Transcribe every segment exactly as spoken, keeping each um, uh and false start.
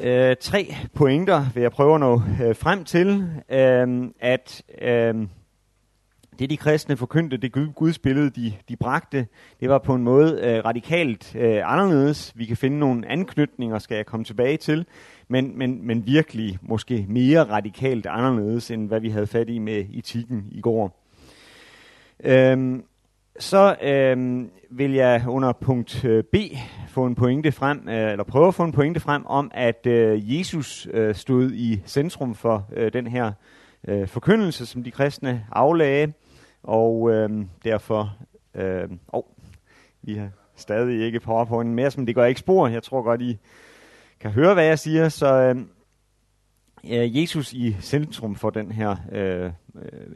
Øh, tre pointer vil jeg prøve at nå øh, frem til, øh, at øh, det de kristne forkyndte, det gudsbillede de, de bragte, det var på en måde øh, radikalt øh, anderledes. Vi kan finde nogle anknytninger, skal jeg komme tilbage til, men, men, men virkelig måske mere radikalt anderledes, end hvad vi havde fat i med etikken i går. Øh, Så øh, vil jeg under punkt B få en pointe frem, øh, eller prøve at få en pointe frem om, at øh, Jesus øh, stod i centrum for øh, den her øh, forkyndelse, som de kristne aflagde, og øh, derfor, øh, oh, vi har stadig ikke PowerPointen mere, som det går ikke spor. Jeg tror godt, I kan høre, hvad jeg siger, så øh, Jesus i centrum for den her, øh,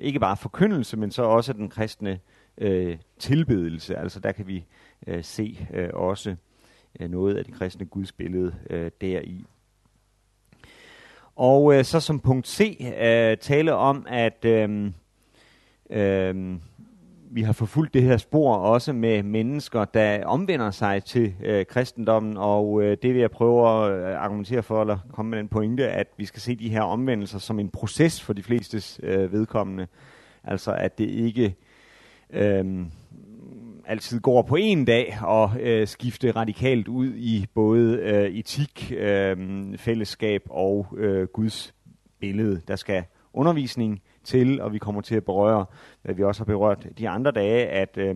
ikke bare forkyndelse, men så også den kristne Øh, tilbedelse, altså der kan vi øh, se øh, også øh, noget af det kristne gudsbillede øh, deri. Og øh, så som punkt C øh, tale om, at øh, øh, vi har forfulgt det her spor også med mennesker, der omvender sig til øh, kristendommen, og øh, det vil jeg prøve at argumentere for, eller komme med den pointe, at vi skal se de her omvendelser som en proces for de flestes øh, vedkommende, altså at det ikke Øhm, altid går på en dag og øh, skifter radikalt ud i både øh, etik, øh, fællesskab og øh, Guds billede. Der skal undervisning til, og vi kommer til at berøre, hvad vi også har berørt de andre dage, at øh,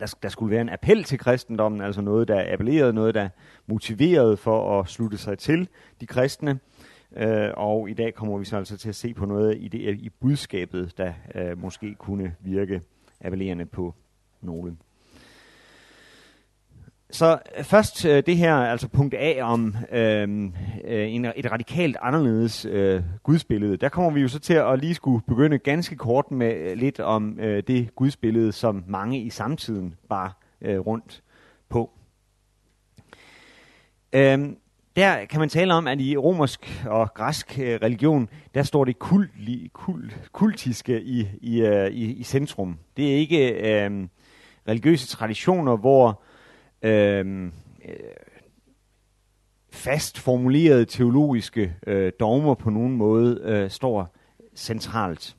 der, der skulle være en appel til kristendommen, altså noget, der appellerede, noget, der motiverede for at slutte sig til de kristne. Uh, og i dag kommer vi så altså til at se på noget i, det, i budskabet, der uh, måske kunne virke appellerende på nogle. Så først øh, det her, altså punkt A om øh, en, et radikalt anderledes øh, gudsbillede. Der kommer vi jo så til at lige skulle begynde ganske kort med lidt om øh, det gudsbillede, som mange i samtiden var øh, rundt på. Øh, der kan man tale om, at i romersk og græsk øh, religion, der står det kultli, kult, kultiske i, i, øh, i, i centrum. Det er ikke øh, religiøse traditioner, hvor øh, fast formulerede teologiske øh, dogmer på nogen måde øh, står centralt.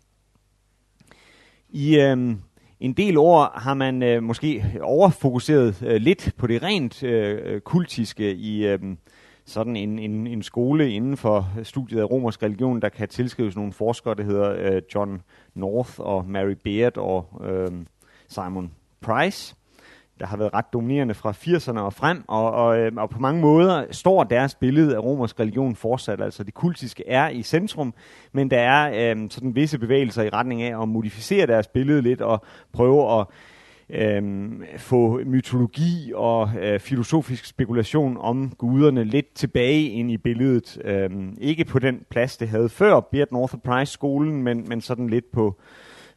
I øh, en del år har man øh, måske overfokuseret øh, lidt på det rent øh, kultiske i øh, sådan en, en, en skole inden for studiet af romersk religion, der kan tilskrives nogle forskere, der hedder øh, John North og Mary Beard og øh, Simon Price, der har været ret dominerende fra firserne og frem, og, og, øh, og på mange måder står deres billede af romersk religion fortsat, altså det kultiske er i centrum, men der er øh, sådan visse bevægelser i retning af at modificere deres billede lidt og prøve at Øhm, få mytologi og øh, filosofisk spekulation om guderne lidt tilbage ind i billedet. Øhm, ikke på den plads, det havde før Beard North Price-skolen, men, men sådan lidt på,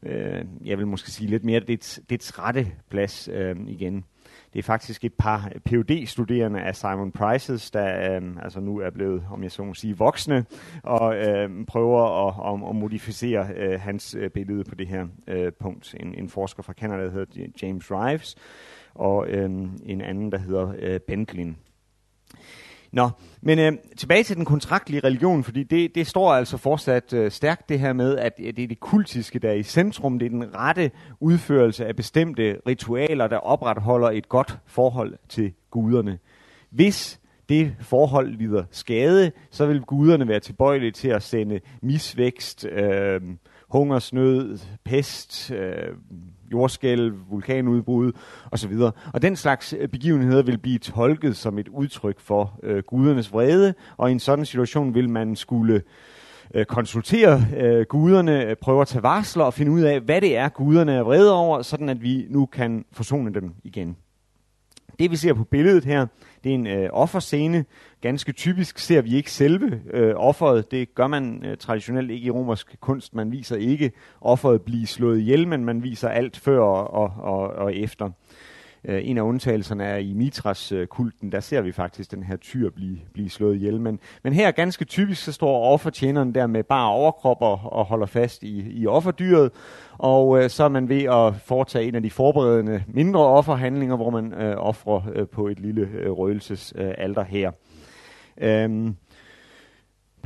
øh, jeg vil måske sige lidt mere, det dets rette plads øh, igen. Det er faktisk et par P H D-studerende af Simon Prices, der øh, altså nu er blevet, om jeg så må sige, voksne, og øh, prøver at, om, at modificere øh, hans billede på det her øh, punkt. En, en forsker fra Canada, der hedder James Rives, og øh, en anden, der hedder øh, Bentlin. Nå, men øh, tilbage til den kontraktlige religion, fordi det, det står altså fortsat øh, stærkt det her med, at det er det kultiske, der er i centrum. Det er den rette udførelse af bestemte ritualer, der opretholder et godt forhold til guderne. Hvis det forhold lider skade, så vil guderne være tilbøjelige til at sende misvækst, øh, hungersnød, pest, øh, jordskælv, vulkanudbrud osv. Og den slags begivenheder vil blive tolket som et udtryk for øh, gudernes vrede, og i en sådan situation vil man skulle øh, konsultere øh, guderne, prøve at tage varsler og finde ud af, hvad det er, guderne er vrede over, sådan at vi nu kan forsone dem igen. Det vi ser på billedet her, det er en øh, offerscene. Ganske typisk ser vi ikke selve øh, offeret. Det gør man øh, traditionelt ikke i romersk kunst. Man viser ikke offeret blive slået ihjel, men man viser alt før og, og, og, og efter. Øh, en af undtagelserne er i Mithras-kulten. Øh, der ser vi faktisk den her tyr blive, blive slået ihjel. Men, men her ganske typisk, så står offertjeneren der med bare overkrop og, og holder fast i, i offerdyret. Og øh, så er man ved at foretage en af de forberedende mindre offerhandlinger, hvor man øh, offrer øh, på et lille øh, røgelsesalter øh, her. Øhm,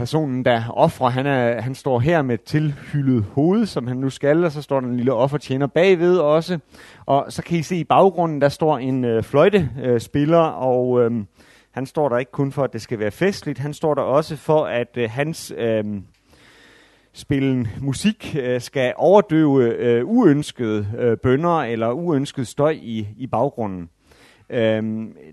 personen, der offrer, han, er, han står her med tilhyldet hoved, som han nu skal, og så står der en lille offertjener bagved også. Og så kan I se i baggrunden, der står en øh, fløjtespiller, øh, og øh, han står der ikke kun for, at det skal være festligt, han står der også for, at øh, hans øh, spillen musik øh, skal overdøve øh, uønskede øh, bønner eller uønsket støj i, i baggrunden.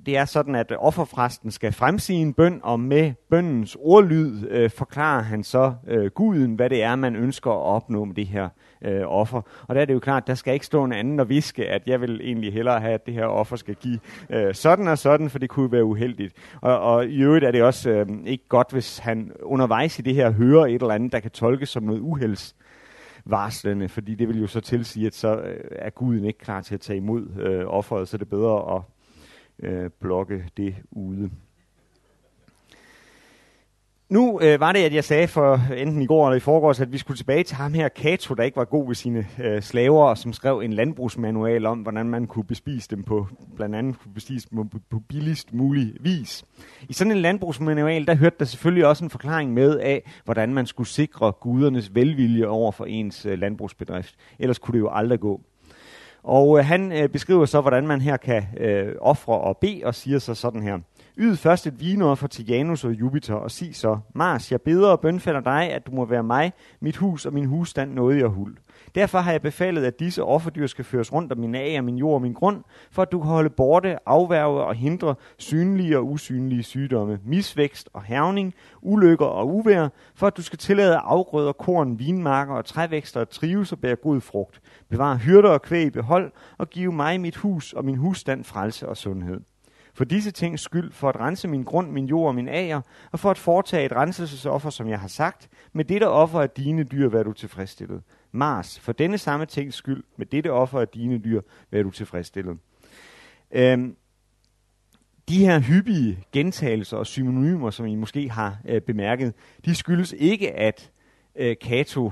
Det er sådan, at offerfrasten skal fremsige en bøn, og med bønnens ordlyd øh, forklarer han så øh, guden, hvad det er, man ønsker at opnå med det her øh, offer. Og der er det jo klart, der skal ikke stå en anden og hviske, at jeg vil egentlig hellere have, at det her offer skal give øh, sådan og sådan, for det kunne være uheldigt. Og, og i øvrigt er det også øh, ikke godt, hvis han undervejs i det her hører et eller andet, der kan tolkes som noget uheldsvarslende, fordi det vil jo så tilsige, at så er guden ikke klar til at tage imod øh, offeret, så det er bedre at Øh, blokke det ude. Nu øh, var det, at jeg sagde for enten i går eller i forgårs, at vi skulle tilbage til ham her, Kato, der ikke var god ved sine øh, slaver, og som skrev en landbrugsmanual om, hvordan man kunne bespise dem på, blandt andet kunne bespise dem på, på billigst mulig vis. I sådan en landbrugsmanual, der hørte der selvfølgelig også en forklaring med af, hvordan man skulle sikre gudernes velvilje over for ens øh, landbrugsbedrift. Ellers kunne det jo aldrig gå. Og øh, han øh, beskriver så, hvordan man her kan øh, ofre og bede, og siger så sådan her. Yd først et vinoffer til Janus og Jupiter, og sig så, Mars, jeg beder og bønfalder dig, at du må være mig, mit hus og min husstand nådig og huld. Derfor har jeg befalet, at disse offerdyr skal føres rundt om min ager, min jord og min grund, for at du kan holde borte, afværge og hindre synlige og usynlige sygdomme, misvækst og hærgning, ulykker og uvejr, for at du skal tillade afgrøder, korn, vinmarker og trævækster og trives og bære god frugt. Bevare hyrder og kvæg i behold, og give mig mit hus og min husstand frelse og sundhed. For disse ting skyld, for at rense min grund, min jord og min ager, og for at foretage et renselsesoffer, som jeg har sagt, med dette offer af dine dyr, vær du tilfredsstillet. Mars, for denne samme ting skyld, med dette offer af dine dyr, vær du tilfredsstillet. Øhm, de her hyppige gentagelser og synonymer, som I måske har øh, bemærket, de skyldes ikke, at øh, Cato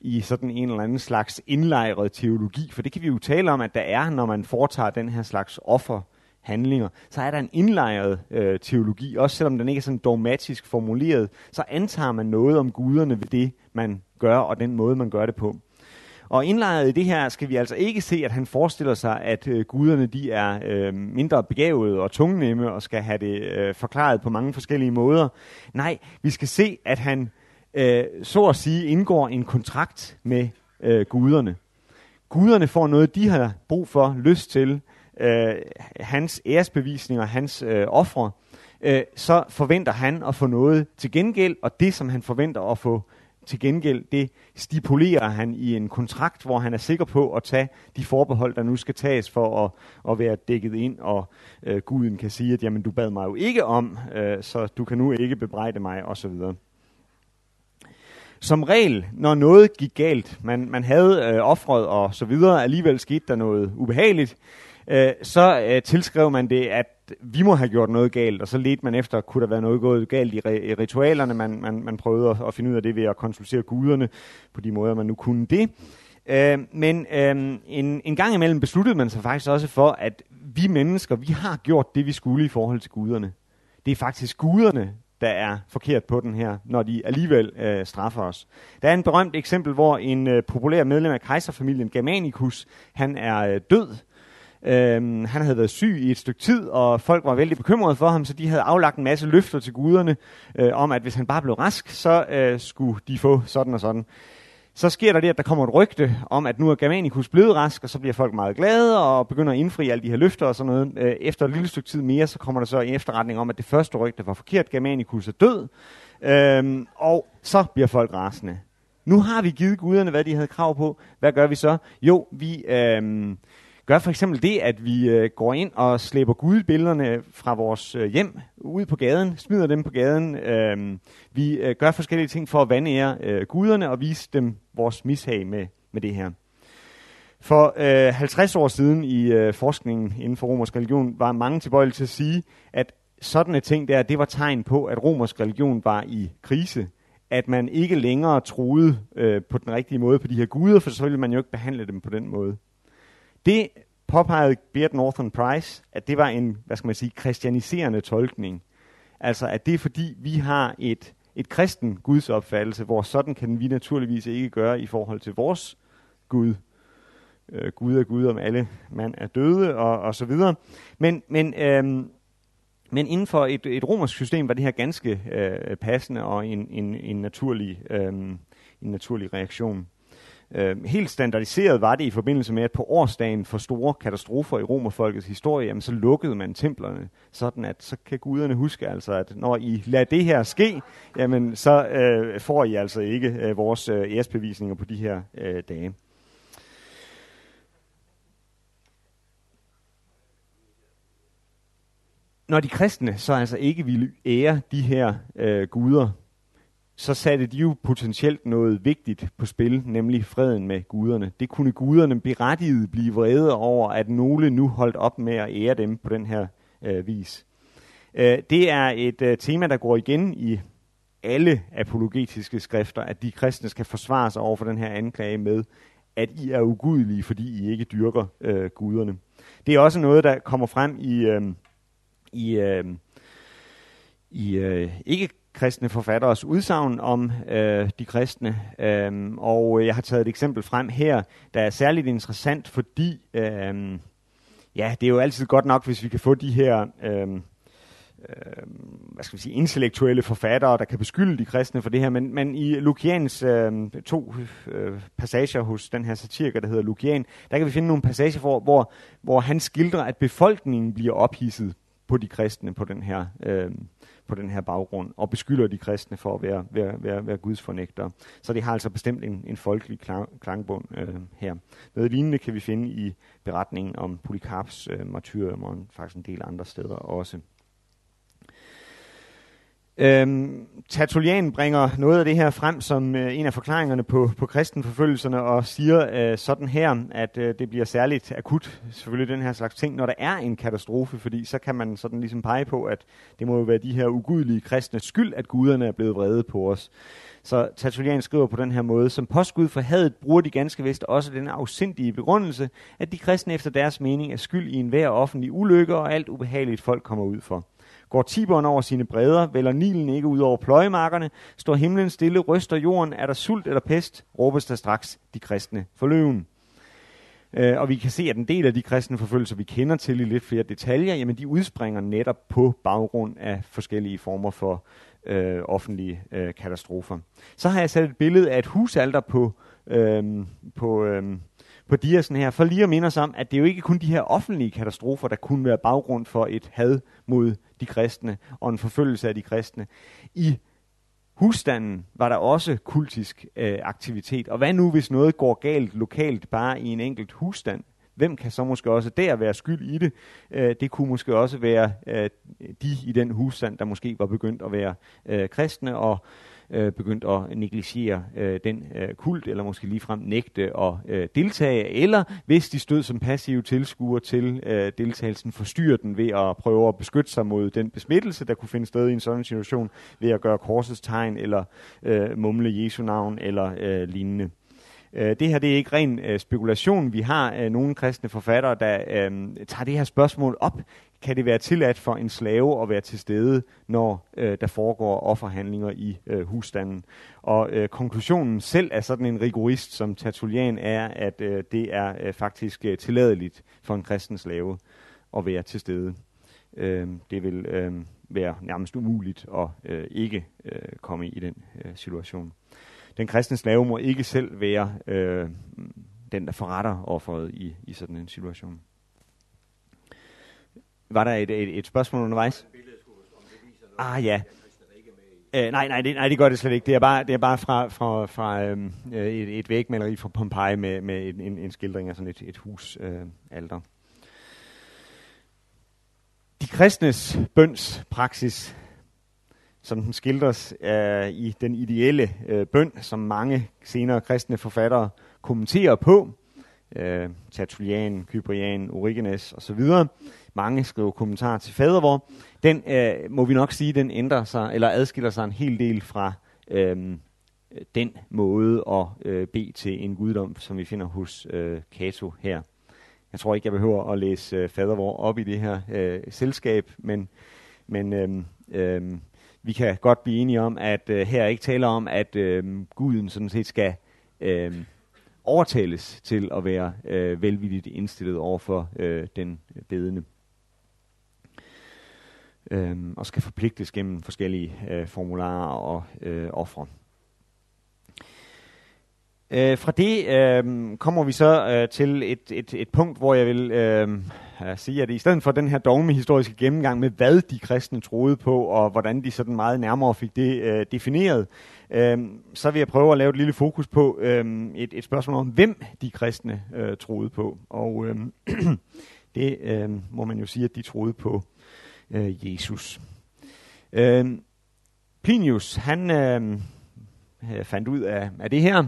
i sådan en eller anden slags indlejret teologi, for det kan vi jo tale om, at der er, når man foretager den her slags offer, handlinger, så er der en indlejret øh, teologi, også selvom den ikke er sådan dogmatisk formuleret, så antager man noget om guderne ved det, man gør, og den måde, man gør det på. Og indlejret i det her skal vi altså ikke se, at han forestiller sig, at øh, guderne de er øh, mindre begavede og tungnemme, og skal have det øh, forklaret på mange forskellige måder. Nej, vi skal se, at han øh, så at sige indgår en kontrakt med øh, guderne. Guderne får noget, de har brug for, lyst til, Øh, hans æresbevisninger, hans øh, ofre, øh, så forventer han at få noget til gengæld, og det, som han forventer at få til gengæld, det stipulerer han i en kontrakt, hvor han er sikker på at tage de forbehold, der nu skal tages for at, at være dækket ind, og øh, guden kan sige, at jamen, du bad mig jo ikke om, øh, så du kan nu ikke bebrejde mig, osv. Som regel, når noget gik galt, man, man havde øh, ofret og så videre, alligevel skete der noget ubehageligt, øh, så øh, tilskrev man det, at vi må have gjort noget galt, og så ledte man efter, kunne der være noget gået galt i, re- i ritualerne, man, man, man prøvede at, at finde ud af det ved at konsultere guderne på de måder, man nu kunne det. Øh, men øh, en, en gang imellem besluttede man sig faktisk også for, at vi mennesker, vi har gjort det, vi skulle i forhold til guderne. Det er faktisk guderne, der er forkert på den her, når de alligevel øh, straffer os. Der er en berømt eksempel, hvor en øh, populær medlem af kejserfamilien, Germanicus, han er øh, død. Øhm, han havde været syg i et stykke tid, og folk var vældig bekymrede for ham, så de havde aflagt en masse løfter til guderne øh, om, at hvis han bare blev rask, så øh, skulle de få sådan og sådan. Så sker der det, at der kommer et rygte om, at nu er Germanicus blevet rask, og så bliver folk meget glade og begynder at indfri alle de her løfter og sådan noget. Efter et lille stykke tid mere, så kommer der så en efterretning om, at det første rygte var forkert, Germanicus er død, øhm, og så bliver folk rasende. Nu har vi givet guderne, hvad de havde krav på. Hvad gør vi så? Jo, vi øhm, gør for eksempel det, at vi øh, går ind og slæber gudbillederne fra vores øh, hjem ud på gaden, smider dem på gaden. Øh, vi øh, gør forskellige ting for at vanære øh, guderne og vise dem vores mishag med, med det her. For øh, halvtreds år siden i øh, forskningen inden for romersk religion var mange tilbøjelige til at sige, at sådanne ting der, det var tegn på, at romersk religion var i krise. At man ikke længere troede øh, på den rigtige måde på de her guder, for så ville man jo ikke behandle dem på den måde. Det påpegede John North og Price, at det var en, hvad skal man sige, kristianiserende tolkning. Altså, at det er fordi, vi har et et kristen gudsopfattelse, hvor sådan kan vi naturligvis ikke gøre i forhold til vores Gud. Øh, Gud er Gud, om alle mand er døde, og, og så videre. Men, men, øh, men inden for et, et romersk system var det her ganske øh, passende og en, en, en, naturlig, øh, en naturlig reaktion. Øh, helt standardiseret var det i forbindelse med, at på årsdagen for store katastrofer i romerfolkets historie, jamen, så lukkede man templerne, sådan at så kan guderne huske, altså, at når I lader det her ske, jamen, så øh, får I altså ikke øh, vores øh, æresbevisninger på de her øh, dage. Når de kristne så altså ikke ville ære de her øh, guder, så satte de jo potentielt noget vigtigt på spil, nemlig freden med guderne. Det kunne guderne berettiget blive vrede over, at nogle nu holdt op med at ære dem på den her øh, vis. Øh, det er et øh, tema, der går igen i alle apologetiske skrifter, at de kristne skal forsvare sig over for den her anklage med, at I er ugudelige, fordi I ikke dyrker øh, guderne. Det er også noget, der kommer frem i... Øh, i, øh, i øh, ikke-kristne forfatteres udsagn om øh, de kristne. Øh, og jeg har taget et eksempel frem her, der er særligt interessant, fordi øh, ja, det er jo altid godt nok, hvis vi kan få de her øh, øh, hvad skal vi sige, intellektuelle forfattere, der kan beskylde de kristne for det her. Men, men i Lukians øh, to øh, passager hos den her satiriker, der hedder Lukian, der kan vi finde nogle passager, hvor, hvor, hvor han skildrer, at befolkningen bliver ophidset på de kristne på den her øh, på den her baggrund, og beskylder de kristne for at være, være, være, være Guds fornægtere. Så det har altså bestemt en, en folkelig klang, klangbund øh, her. Noget lignende kan vi finde i beretningen om Polycarps øh, martyrium, og faktisk en del andre steder også. Øhm, Tertullian bringer noget af det her frem som øh, en af forklaringerne på, på kristenforfølgelserne og siger øh, sådan her, at øh, det bliver særligt akut, selvfølgelig den her slags ting, når der er en katastrofe, fordi så kan man sådan ligesom pege på, at det må jo være de her ugudelige kristnes skyld, at guderne er blevet vrede på os. Så Tertullian skriver på den her måde: som påskud for hadet bruger de ganske vist også den afsindige begrundelse, at de kristne efter deres mening er skyld i enhver offentlig ulykke og alt ubehageligt folk kommer ud for. Går Tiberen over sine bredder, vælger Nilen ikke ud over pløjemarkerne, står himlen stille, ryster jorden, er der sult eller pest, råbes der straks de kristne for løven. Øh, og vi kan se, at en del af de kristne forfølgelser, vi kender til i lidt flere detaljer, jamen de udspringer netop på baggrund af forskellige former for øh, offentlige øh, katastrofer. Så har jeg sat et billede af et husalter på, øh, på øh, på Diersen her, for lige at minde os om, at det jo ikke kun de her offentlige katastrofer, der kunne være baggrund for et had mod de kristne og en forfølgelse af de kristne. I husstanden var der også kultisk øh, aktivitet, og hvad nu, hvis noget går galt lokalt bare i en enkelt husstand? Hvem kan så måske også der være skyld i det? Øh, det kunne måske også være øh, de i den husstand, der måske var begyndt at være øh, kristne og begyndt at negligere øh, den øh, kult, eller måske ligefrem nægte at øh, deltage, eller hvis de stod som passive tilskuere til øh, deltagelsen, forstyrre den ved at prøve at beskytte sig mod den besmittelse, der kunne finde sted i en sådan situation, ved at gøre korsets tegn, eller øh, mumle Jesu navn, eller øh, lignende. Øh, det her det er ikke ren øh, spekulation. Vi har øh, nogle kristne forfattere, der øh, tager det her spørgsmål op. Kan det være tilladt for en slave at være til stede, når øh, der foregår offerhandlinger i øh, husstanden? Og øh, konklusionen selv af sådan en rigorist som Tertullian er, at øh, det er øh, faktisk øh, tilladeligt for en kristen slave at være til stede. Øh, det vil øh, være nærmest umuligt at øh, ikke øh, komme i den øh, situation. Den kristne slave må ikke selv være øh, den, der forretter offeret i, i sådan en situation. Var der et, et, et spørgsmål undervejs? Ah ja. Æh, nej, nej det, nej, det gør det slet ikke. Det er bare, det er bare fra, fra, fra øh, et, et vægmaleri fra Pompeji med, med en, en, en skildring af sådan et, et husalter. Øh, De kristnes bøns praksis, som den skildres øh, i den ideelle øh, bøn, som mange senere kristne forfattere kommenterer på, øh, Tertullian, Kyprian, Origenes osv., mange skriver kommentarer til fadervor. Den øh, må vi nok sige, den ændrer sig eller adskiller sig en hel del fra øh, den måde at øh, bede til en guddom, som vi finder hos øh, Kato her. Jeg tror ikke, jeg behøver at læse øh, fadervor op i det her øh, selskab, men, men øh, øh, vi kan godt blive enige om, at øh, her ikke taler om, at øh, guden sådan set skal øh, overtales til at være øh, velvilligt indstillet over for øh, den bedende. Øh, og skal forpligtes gennem forskellige øh, formularer og øh, ofre. Øh, fra det øh, kommer vi så øh, til et, et, et punkt, hvor jeg vil øh, sige, at i stedet for den her dogmehistoriske gennemgang med, hvad de kristne troede på, og hvordan de sådan meget nærmere fik det øh, defineret, øh, så vil jeg prøve at lave et lille fokus på øh, et, et spørgsmål om, hvem de kristne øh, troede på. Og øh, det øh, må man jo sige, at de troede på øh, Jesus. Øh, Plinius, han øh, fandt ud af, af det her.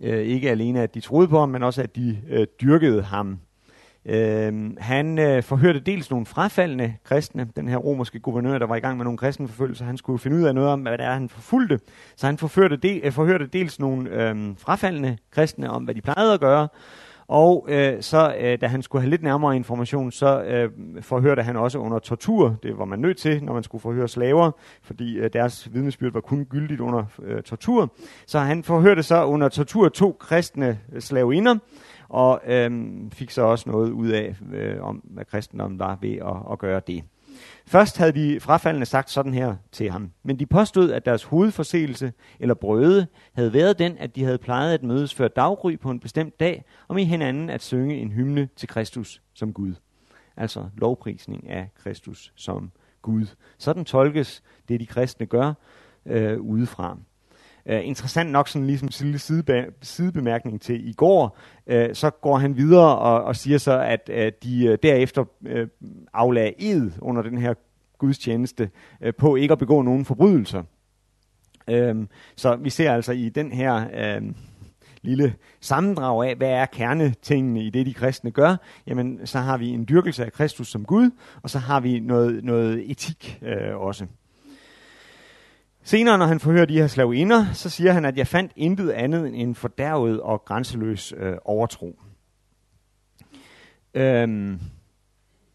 Øh, ikke alene, at de troede på ham, men også, at de øh, dyrkede ham. Øh, han øh, forhørte dels nogle frafaldende kristne. Den her romerske guvernør, der var i gang med nogle kristne forfølgelser, han skulle finde ud af noget om, hvad det er, han forfulgte. Så han forførte de, øh, forhørte dels nogle øh, frafaldende kristne om, hvad de plejede at gøre. Og øh, så, øh, da han skulle have lidt nærmere information, så øh, forhørte han også under tortur. Det var man nødt til, når man skulle forhøre slaver, fordi øh, deres vidnesbyrd var kun gyldigt under øh, tortur. Så han forhørte så under tortur to kristne slaveinder, og øh, fik så også noget ud af, øh, om, hvad kristendommen var ved at, at gøre det. Først havde de frafaldende sagt sådan her til ham, men de påstod, at deres hovedforseelse eller brøde havde været den, at de havde plejet at mødes før daggry på en bestemt dag, og med hinanden at synge en hymne til Kristus som Gud. Altså lovprisning af Kristus som Gud. Sådan tolkes det, de kristne gør øh, udefra. Uh, interessant nok, sådan ligesom lille sidebe- sidebemærkning til i går, uh, så går han videre og, og siger så, at uh, de uh, derefter uh, aflagde ed under den her gudstjeneste uh, på ikke at begå nogen forbrydelser. Uh, så vi ser altså i den her uh, lille sammendrag af, hvad er kernetingene i det, de kristne gør, jamen så har vi en dyrkelse af Kristus som Gud, og så har vi noget, noget etik uh, også. Senere, når han forhører de her slaveinder, så siger han, at jeg fandt intet andet end en fordærvet og grænseløs øh, overtro. Øhm,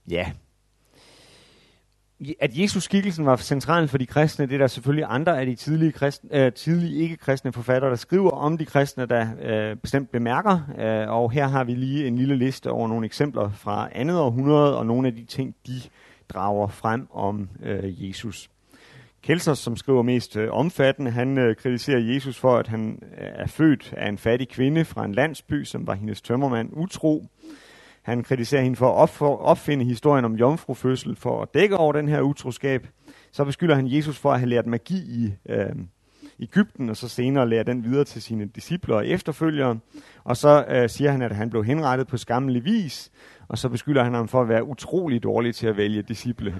ja. At Jesus-skikkelsen var central for de kristne, det er der selvfølgelig andre af de tidlige, kristne, øh, tidlige ikke-kristne forfattere, der skriver om de kristne, der øh, bestemt bemærker. Øh, og her har vi lige en lille liste over nogle eksempler fra andet århundrede, og nogle af de ting, de drager frem om øh, Jesus. Kelsos, som skriver mest øh, omfattende, han øh, kritiserer Jesus for, at han øh, er født af en fattig kvinde fra en landsby, som var hendes tømmermand utro. Han kritiserer hende for at opfor- opfinde historien om jomfrufødsel for at dække over den her utroskab. Så beskylder han Jesus for at have lært magi i øh, Egypten, og så senere lærer den videre til sine discipler og efterfølgere. Og så øh, siger han, at han blev henrettet på skammelig vis, og så beskylder han ham for at være utrolig dårlig til at vælge disciple.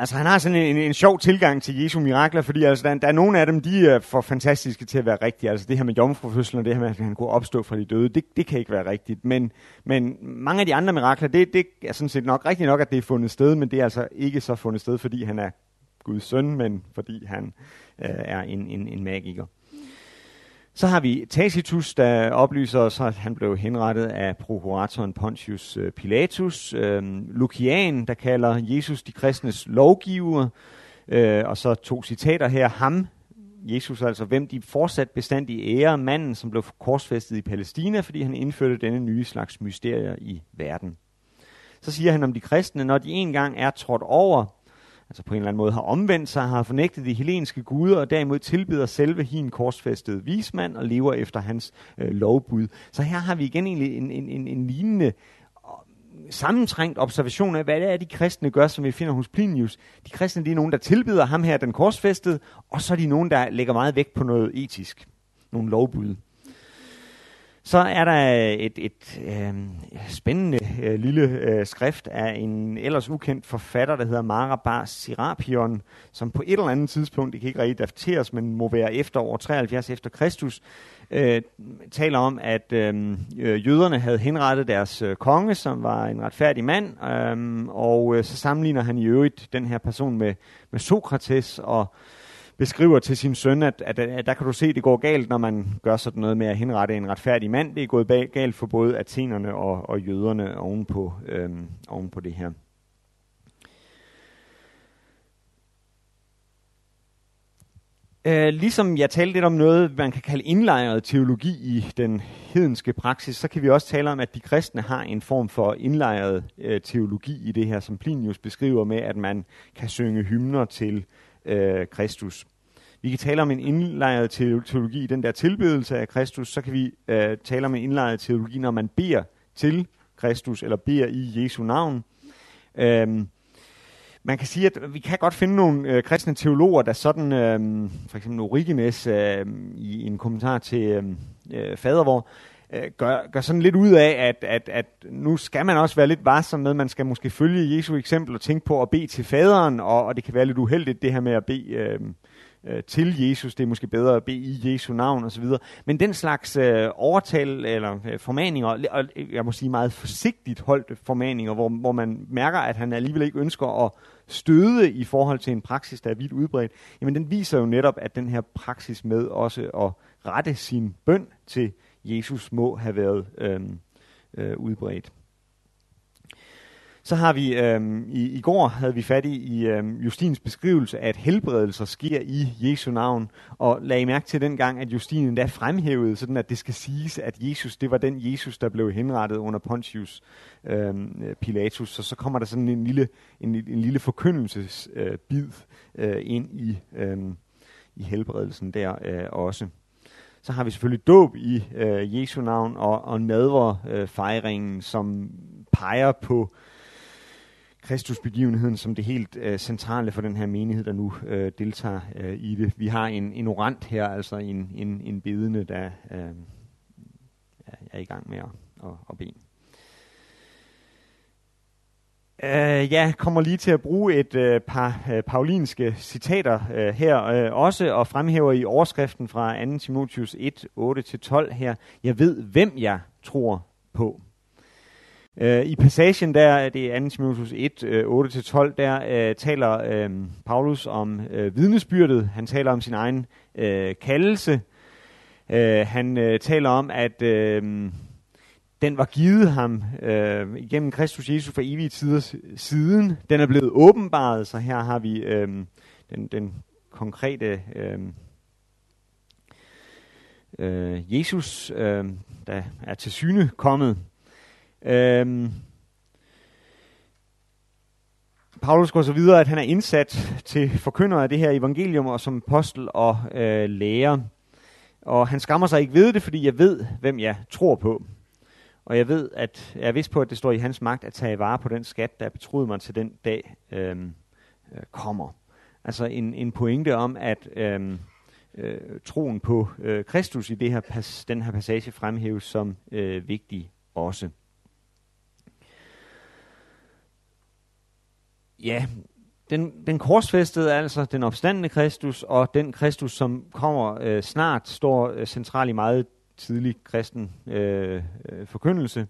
Altså, han har sådan en, en, en sjov tilgang til Jesu mirakler, fordi altså, der, der er nogle af dem, de er for fantastiske til at være rigtige. Altså det her med jomfrufødslen og det her med, at han kunne opstå fra de døde, det, det kan ikke være rigtigt. Men, men mange af de andre mirakler, det, det er sådan set nok rigtigt nok, at det er fundet sted, men det er altså ikke så fundet sted, fordi han er Guds søn, men fordi han øh, er en, en, en magiker. Så har vi Tacitus, der oplyser os, at han blev henrettet af prokuratoren Pontius Pilatus. Øhm, Lukian, der kalder Jesus de kristnes lovgiver. Øh, og så to citater her. Ham, Jesus altså, hvem de fortsat bestandig ærer, manden, som blev korsfæstet i Palæstina, fordi han indførte denne nye slags mysterier i verden. Så siger han om de kristne, når de engang er trådt over, altså på en eller anden måde har omvendt sig, har fornægtet de helenske guder, og derimod tilbeder selve hin korsfæstede vismand, og lever efter hans øh, lovbud. Så her har vi igen egentlig en, en, en, en lignende sammentrængt observation af, hvad det er, de kristne gør, som vi finder hos Plinius. De kristne, de er nogen, der tilbeder ham her, den korsfæstede, og så er de nogen, der lægger meget vægt på noget etisk, nogle lovbud. Så er der et, et øh, spændende øh, lille øh, skrift af en ellers ukendt forfatter, der hedder Mara bar Serapion, som på et eller andet tidspunkt, det kan ikke rigtig dateres, men må være efter år treoghalvfjerds efter Kristus, øh, taler om, at øh, jøderne havde henrettet deres øh, konge, som var en retfærdig mand, øh, og øh, så sammenligner han i øvrigt den her person med, med Sokrates og beskriver til sin søn, at, at, at der kan du se, at det går galt, når man gør sådan noget med at henrette en retfærdig mand. Det er gået bag, galt for både athenerne og, og jøderne oven på, øhm, oven på det her. Uh, ligesom jeg talte lidt om noget, man kan kalde indlejret teologi i den hedenske praksis, så kan vi også tale om, at de kristne har en form for indlejret uh, teologi i det her, som Plinius beskriver med, at man kan synge hymner til uh, Kristus. Vi kan tale om en indlejret teologi i den der tilbedelse af Kristus, så kan vi uh, tale om en indlejret teologi, når man beder til Kristus, eller beder i Jesu navn. Uh, Man kan sige, at vi kan godt finde nogle øh, kristne teologer, der sådan, øh, for eksempel Origenes øh, i en kommentar til øh, Fadervor, øh, gør, gør sådan lidt ud af, at, at, at nu skal man også være lidt varsom med, man skal måske følge Jesu eksempel og tænke på at bede til faderen, og, og det kan være lidt uheldigt det her med at bede øh, øh, til Jesus, det er måske bedre at bede i Jesu navn osv. Men den slags øh, overtal eller øh, formaninger, og jeg må sige meget forsigtigt holdte formaninger, hvor, hvor man mærker, at han alligevel ikke ønsker at støde i forhold til en praksis, der er vidt udbredt, jamen den viser jo netop, at den her praksis med også at rette sin bøn til Jesus må have været øh, øh, udbredt. Så har vi, øh, i, i går havde vi fat i, i øh, Justins beskrivelse, at helbredelser sker i Jesu navn, og lagde I mærke til dengang, at Justin endda fremhævede, sådan at det skal siges, at Jesus, det var den Jesus, der blev henrettet under Pontius øh, Pilatus, så så kommer der sådan en lille, en, en lille forkyndelsesbid øh, øh, ind i, øh, i helbredelsen der øh, også. Så har vi selvfølgelig dåb i øh, Jesu navn, og, og nadverfejringen, øh, som peger på Kristusbegivenheden som det helt øh, centrale for den her menighed, der nu øh, deltager øh, i det. Vi har en, en orant her, altså en, en, en bedende, der øh, er i gang med at, at, at bede. Uh, jeg kommer lige til at bruge et uh, par uh, paulinske citater uh, her uh, også, og fremhæver i overskriften fra anden Timotheus et, otte til tolv her, jeg ved, hvem jeg tror på. I passagen der, det er anden Timotheus et, otte til tolv, der øh, taler øh, Paulus om øh, vidnesbyrdet. Han taler om sin egen øh, kaldelse. Øh, han øh, taler om, at øh, den var givet ham øh, igennem Kristus Jesus for evige tider siden. Den er blevet åbenbaret, så her har vi øh, den, den konkrete øh, øh, Jesus, øh, der er til syne kommet. Øhm. Paulus går så videre, at han er indsat til forkyndere af det her evangelium og som apostel og øh, lærer. Og han skammer sig ikke ved det, fordi jeg ved, hvem jeg tror på. Og jeg ved, at jeg er vist på, at det står i hans magt at tage vare på den skat, der betroede mig til den dag øh, kommer. Altså en, en pointe om, at øh, øh, troen på øh, Kristus i det her pas, den her passage fremhæves som øh, vigtig også. Ja, den, den korsfæstede altså, den opstandne Kristus, og den Kristus, som kommer øh, snart, står øh, centralt i meget tidlig kristen øh, øh, forkyndelse.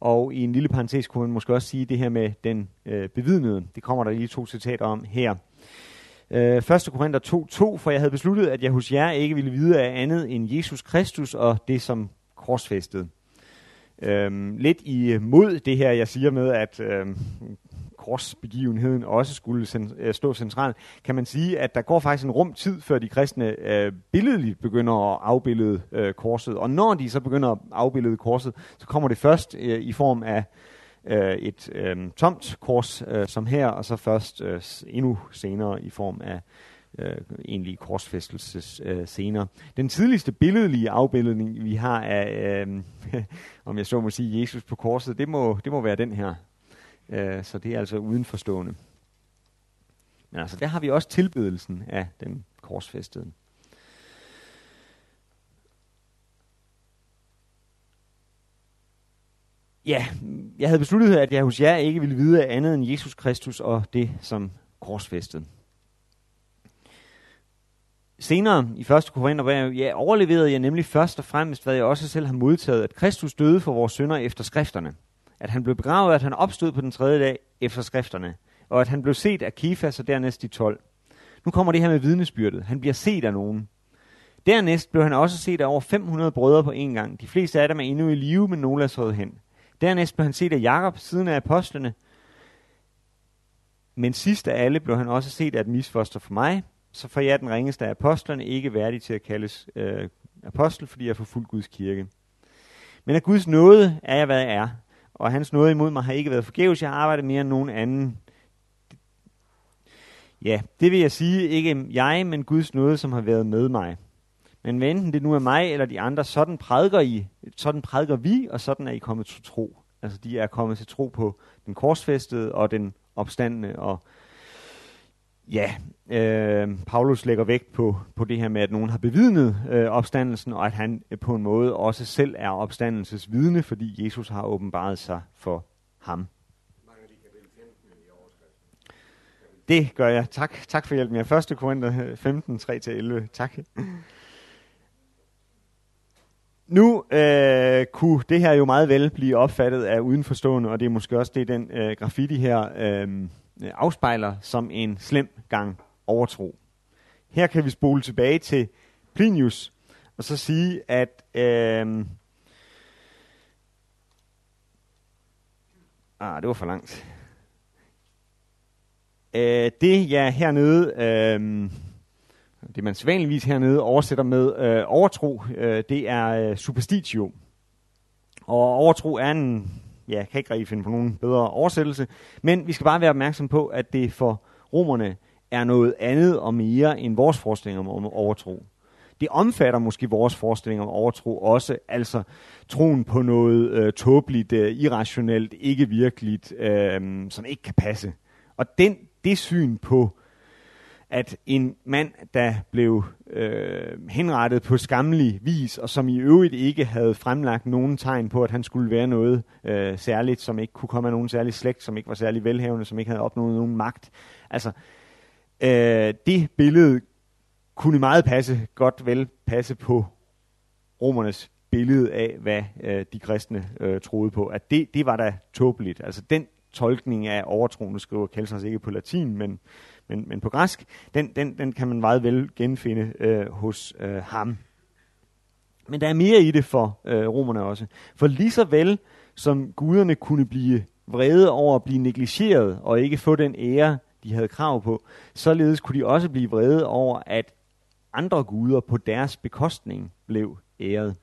Og i en lille parentes kunne man måske også sige det her med den øh, bevidnede. Det kommer der lige to citater om her. Øh, første Korinther to, to, for jeg havde besluttet, at jeg hos jer ikke ville vide af andet end Jesus Kristus og det som korsfæstede. Øh, lidt imod det her, jeg siger med, at Øh, korsbegivenheden også skulle sen- stå centralt, kan man sige, at der går faktisk en rum tid, før de kristne øh, billedligt begynder at afbillede øh, korset. Og når de så begynder at afbillede korset, så kommer det først øh, i form af øh, et øh, tomt kors, øh, som her, og så først øh, endnu senere i form af øh, egentlige korsfæstelsesscener. Øh, Den tidligste billedlige afbildning, vi har af, øh, om jeg så må sige, Jesus på korset, det må, det må være den her. Så det er altså udenforstående. Men altså, der har vi også tilbedelsen af den korsfæstede. Ja, jeg havde besluttet, at jeg hos jer ikke ville vide andet end Jesus Kristus og det som korsfæstede. Senere i første Korinther, ja, overleverede jeg nemlig først og fremmest, hvad jeg også selv har modtaget, at Kristus døde for vores synder efter skrifterne. At han blev begravet, at han opstod på den tredje dag efter skrifterne, og at han blev set af Kefas og dernæst de tolv. Nu kommer det her med vidnesbyrdet. Han bliver set af nogen. Dernæst blev han også set af over fem hundrede brødre på en gang. De fleste af dem er endnu i live, men nogle er slået hen. Dernæst blev han set af Jakob, siden af apostlene. Men sidst af alle blev han også set af et misfoster for mig, så for jeg den ringeste af apostlerne ikke værdig til at kaldes øh, apostel, fordi jeg forfulgte Guds kirke. Men af Guds nåde er jeg, hvad jeg er, og hans nåde imod mig har ikke været forgæves. Jeg har arbejdet mere end nogen anden. Ja, det vil jeg sige, ikke jeg, men Guds nåde, som har været med mig. Men hvad enten det nu er mig eller de andre, sådan prædiker I, sådan prædiker vi, og sådan er I kommet til tro. Altså de er kommet til tro på den korsfæstede og den opstandende. Og ja, øh, Paulus lægger vægt på, på det her med, at nogen har bevidnet øh, opstandelsen, og at han øh, på en måde også selv er opstandelsens vidne, fordi Jesus har åbenbaret sig for ham. Det gør jeg. Tak, tak for hjælpen. Jeg er første Korinther femten, tre til elleve. Tak. Nu øh, kunne det her jo meget vel blive opfattet af udenforstående, og det er måske også det, den øh, graffiti her øh, afspejler, som en slem gang overtro. Her kan vi spole tilbage til Plinius, og så sige, at... Øh, ah, det var for langt. Øh, det, jeg hernede... Øh, Det man sædvanligvis hernede oversætter med øh, overtro, øh, det er øh, superstitio. Og overtro er en, ja, jeg kan ikke rigtig finde på nogen bedre oversættelse, men vi skal bare være opmærksom på, at det for romerne er noget andet og mere end vores forestilling om, om overtro. Det omfatter måske vores forestilling om overtro også, altså troen på noget øh, tåbeligt, øh, irrationelt, ikke virkeligt, øh, som ikke kan passe. Og den, det syn på at en mand, der blev øh, henrettet på skammelig vis, og som i øvrigt ikke havde fremlagt nogen tegn på, at han skulle være noget øh, særligt, som ikke kunne komme af nogen særlig slægt, som ikke var særlig velhavende, som ikke havde opnået nogen magt. Altså, øh, det billede kunne meget passe, godt vel passe på romernes billede af, hvad øh, de kristne øh, troede på. At det, det var da tåbeligt. Altså, den tolkning af overtroen, skriver Kelsos ikke på latin, men Men, men på græsk, den, den, den kan man meget vel genfinde øh, hos øh, ham. Men der er mere i det for øh, romerne også. For lige så vel som guderne kunne blive vrede over at blive negligeret og ikke få den ære, de havde krav på, således kunne de også blive vrede over, at andre guder på deres bekostning blev æret.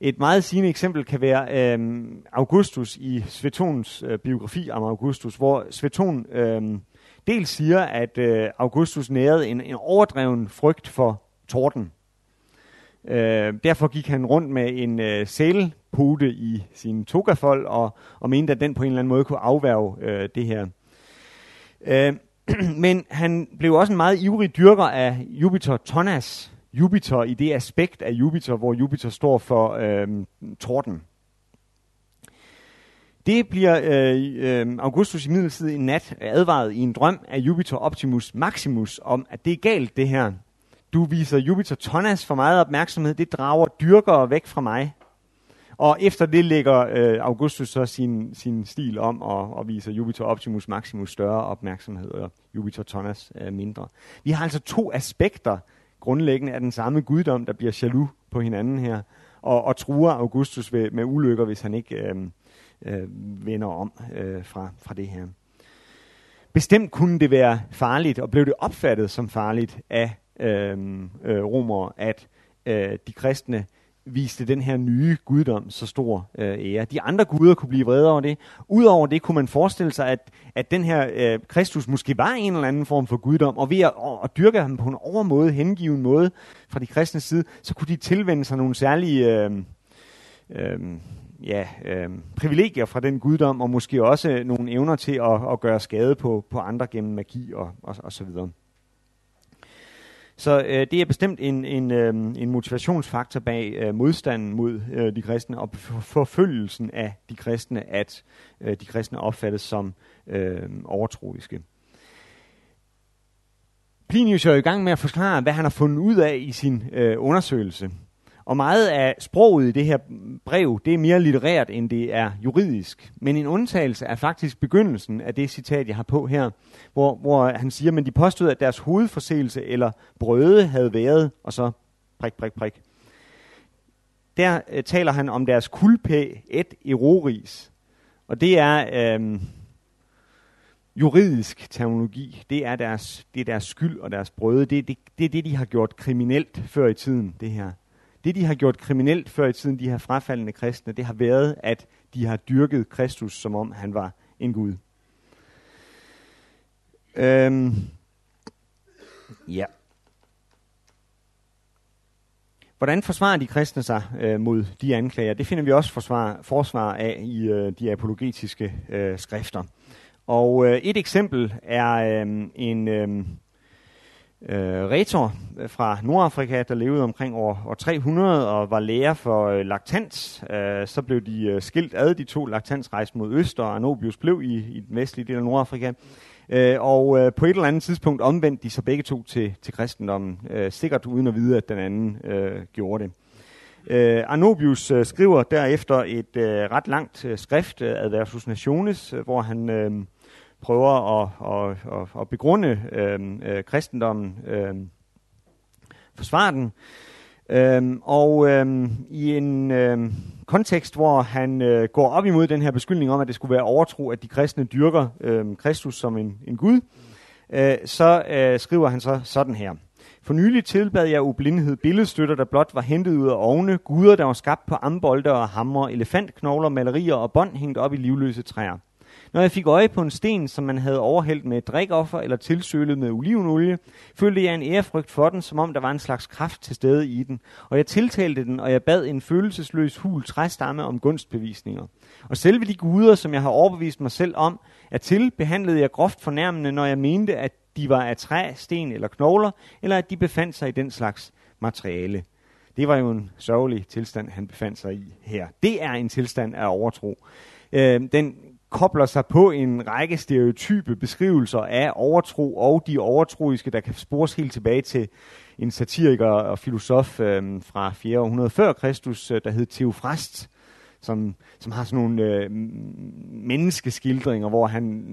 Et meget sigende eksempel kan være øh, Augustus i Svetons øh, biografi om Augustus, hvor Sveton... Øh, Dels siger, at øh, Augustus nærede en, en overdreven frygt for torden. Øh, derfor gik han rundt med en øh, sælpote i sin togafold, og, og mente, at den på en eller anden måde kunne afværge øh, det her. Øh, men han blev også en meget ivrig dyrker af Jupiter Tonas. Jupiter i det aspekt af Jupiter, hvor Jupiter står for øh, torden. Det bliver øh, øh, Augustus i midlertid en nat advaret i en drøm af Jupiter Optimus Maximus om, at det er galt det her. Du viser Jupiter Tonas for meget opmærksomhed, det drager dyrkere væk fra mig. Og efter det lægger øh, Augustus så sin, sin stil om og, og viser Jupiter Optimus Maximus større opmærksomhed og Jupiter Tonas øh, mindre. Vi har altså to aspekter grundlæggende af den samme guddom, der bliver jaloux på hinanden her og, og truer Augustus ved, med ulykker, hvis han ikke... Øh, Øh, vender om øh, fra, fra det her. Bestemt kunne det være farligt, og blev det opfattet som farligt af øh, øh, romere, at øh, de kristne viste den her nye guddom så stor øh, ære. De andre guder kunne blive vrede over det. Udover det kunne man forestille sig, at, at den her øh, Kristus måske var en eller anden form for guddom, og ved at, at, at dyrke ham på en overmåde, hengiven måde fra de kristnes side, så kunne de tilvende sig nogle særlige... Øh, øh, ja, øh, privilegier fra den guddom, og måske også nogle evner til at, at gøre skade på, på andre gennem magi og, og, og så videre. Så øh, det er bestemt en, en, øh, en motivationsfaktor bag øh, modstanden mod øh, de kristne, og forfølgelsen af de kristne, at øh, de kristne opfattes som øh, overtroiske. Plinius er i gang med at forklare, hvad han har fundet ud af i sin øh, undersøgelse. Og meget af sproget i det her brev, det er mere litterært, end det er juridisk. Men en undtagelse er faktisk begyndelsen af det citat, jeg har på her, hvor, hvor han siger, men de påstod, at deres hovedforseelse eller brøde havde været, og så prik, prik, prik. Der øh, taler han om deres culpae et erroris, og det er øh, juridisk terminologi. Det er deres, det er deres skyld og deres brøde. Det er det, det, det, de har gjort kriminelt før i tiden, det her. Det, de har gjort kriminelt før i tiden, de her frafaldende kristne, det har været, at de har dyrket Kristus, som om han var en Gud. Øhm. Ja. Hvordan forsvarer de kristne sig øh, mod de anklager? Det finder vi også forsvar, forsvar af i øh, de apologetiske øh, skrifter. Og øh, et eksempel er øh, en... Øh, Uh, retor fra Nordafrika, der levede omkring år, år tre hundrede og var lærer for uh, Lactans. Uh, så blev de uh, skilt ad, de to. Lactans rejste mod øst, og Arnobius blev i, i den vestlige del af Nordafrika. Uh, og uh, på et eller andet tidspunkt omvendte de så begge to til, til kristendommen, uh, sikkert uden at vide, at den anden uh, gjorde det. Uh, Arnobius uh, skriver derefter et uh, ret langt uh, skrift, uh, Ad versus Nationes, uh, hvor han... Uh, prøver at, at, at, at begrunde øh, øh, kristendommen, øh, forsvare den. Øh, og øh, i en øh, kontekst, hvor han øh, går op imod den her beskyldning om, at det skulle være overtro, at de kristne dyrker øh, Kristus som en, en Gud, øh, så øh, skriver han så sådan her. For nylig tilbad jeg u blindhed billedstøtter, der blot var hentet ud af ovne, guder, der var skabt på ambolter og hamre, elefantknogler, malerier og bånd hængt op i livløse træer. Når jeg fik øje på en sten, som man havde overhældt med et drikoffer eller tilsølet med olivenolie, følte jeg en ærefrygt for den, som om der var en slags kraft til stede i den. Og jeg tiltalte den, og jeg bad en følelsesløs hul træstamme om gunstbevisninger. Og selve de guder, som jeg har overbevist mig selv om, er til, behandlede jeg groft fornærmende, når jeg mente, at de var af træ, sten eller knogler, eller at de befandt sig i den slags materiale. Det var jo en sørgelig tilstand, han befandt sig i her. Det er en tilstand af overtro. Øh, den kobler sig på en række stereotype beskrivelser af overtro og de overtroiske, der kan spores helt tilbage til en satiriker og filosof øh, fra fjerde århundrede før Kristus, der hed Theofrast, som, som har sådan nogle øh, menneskeskildringer, hvor han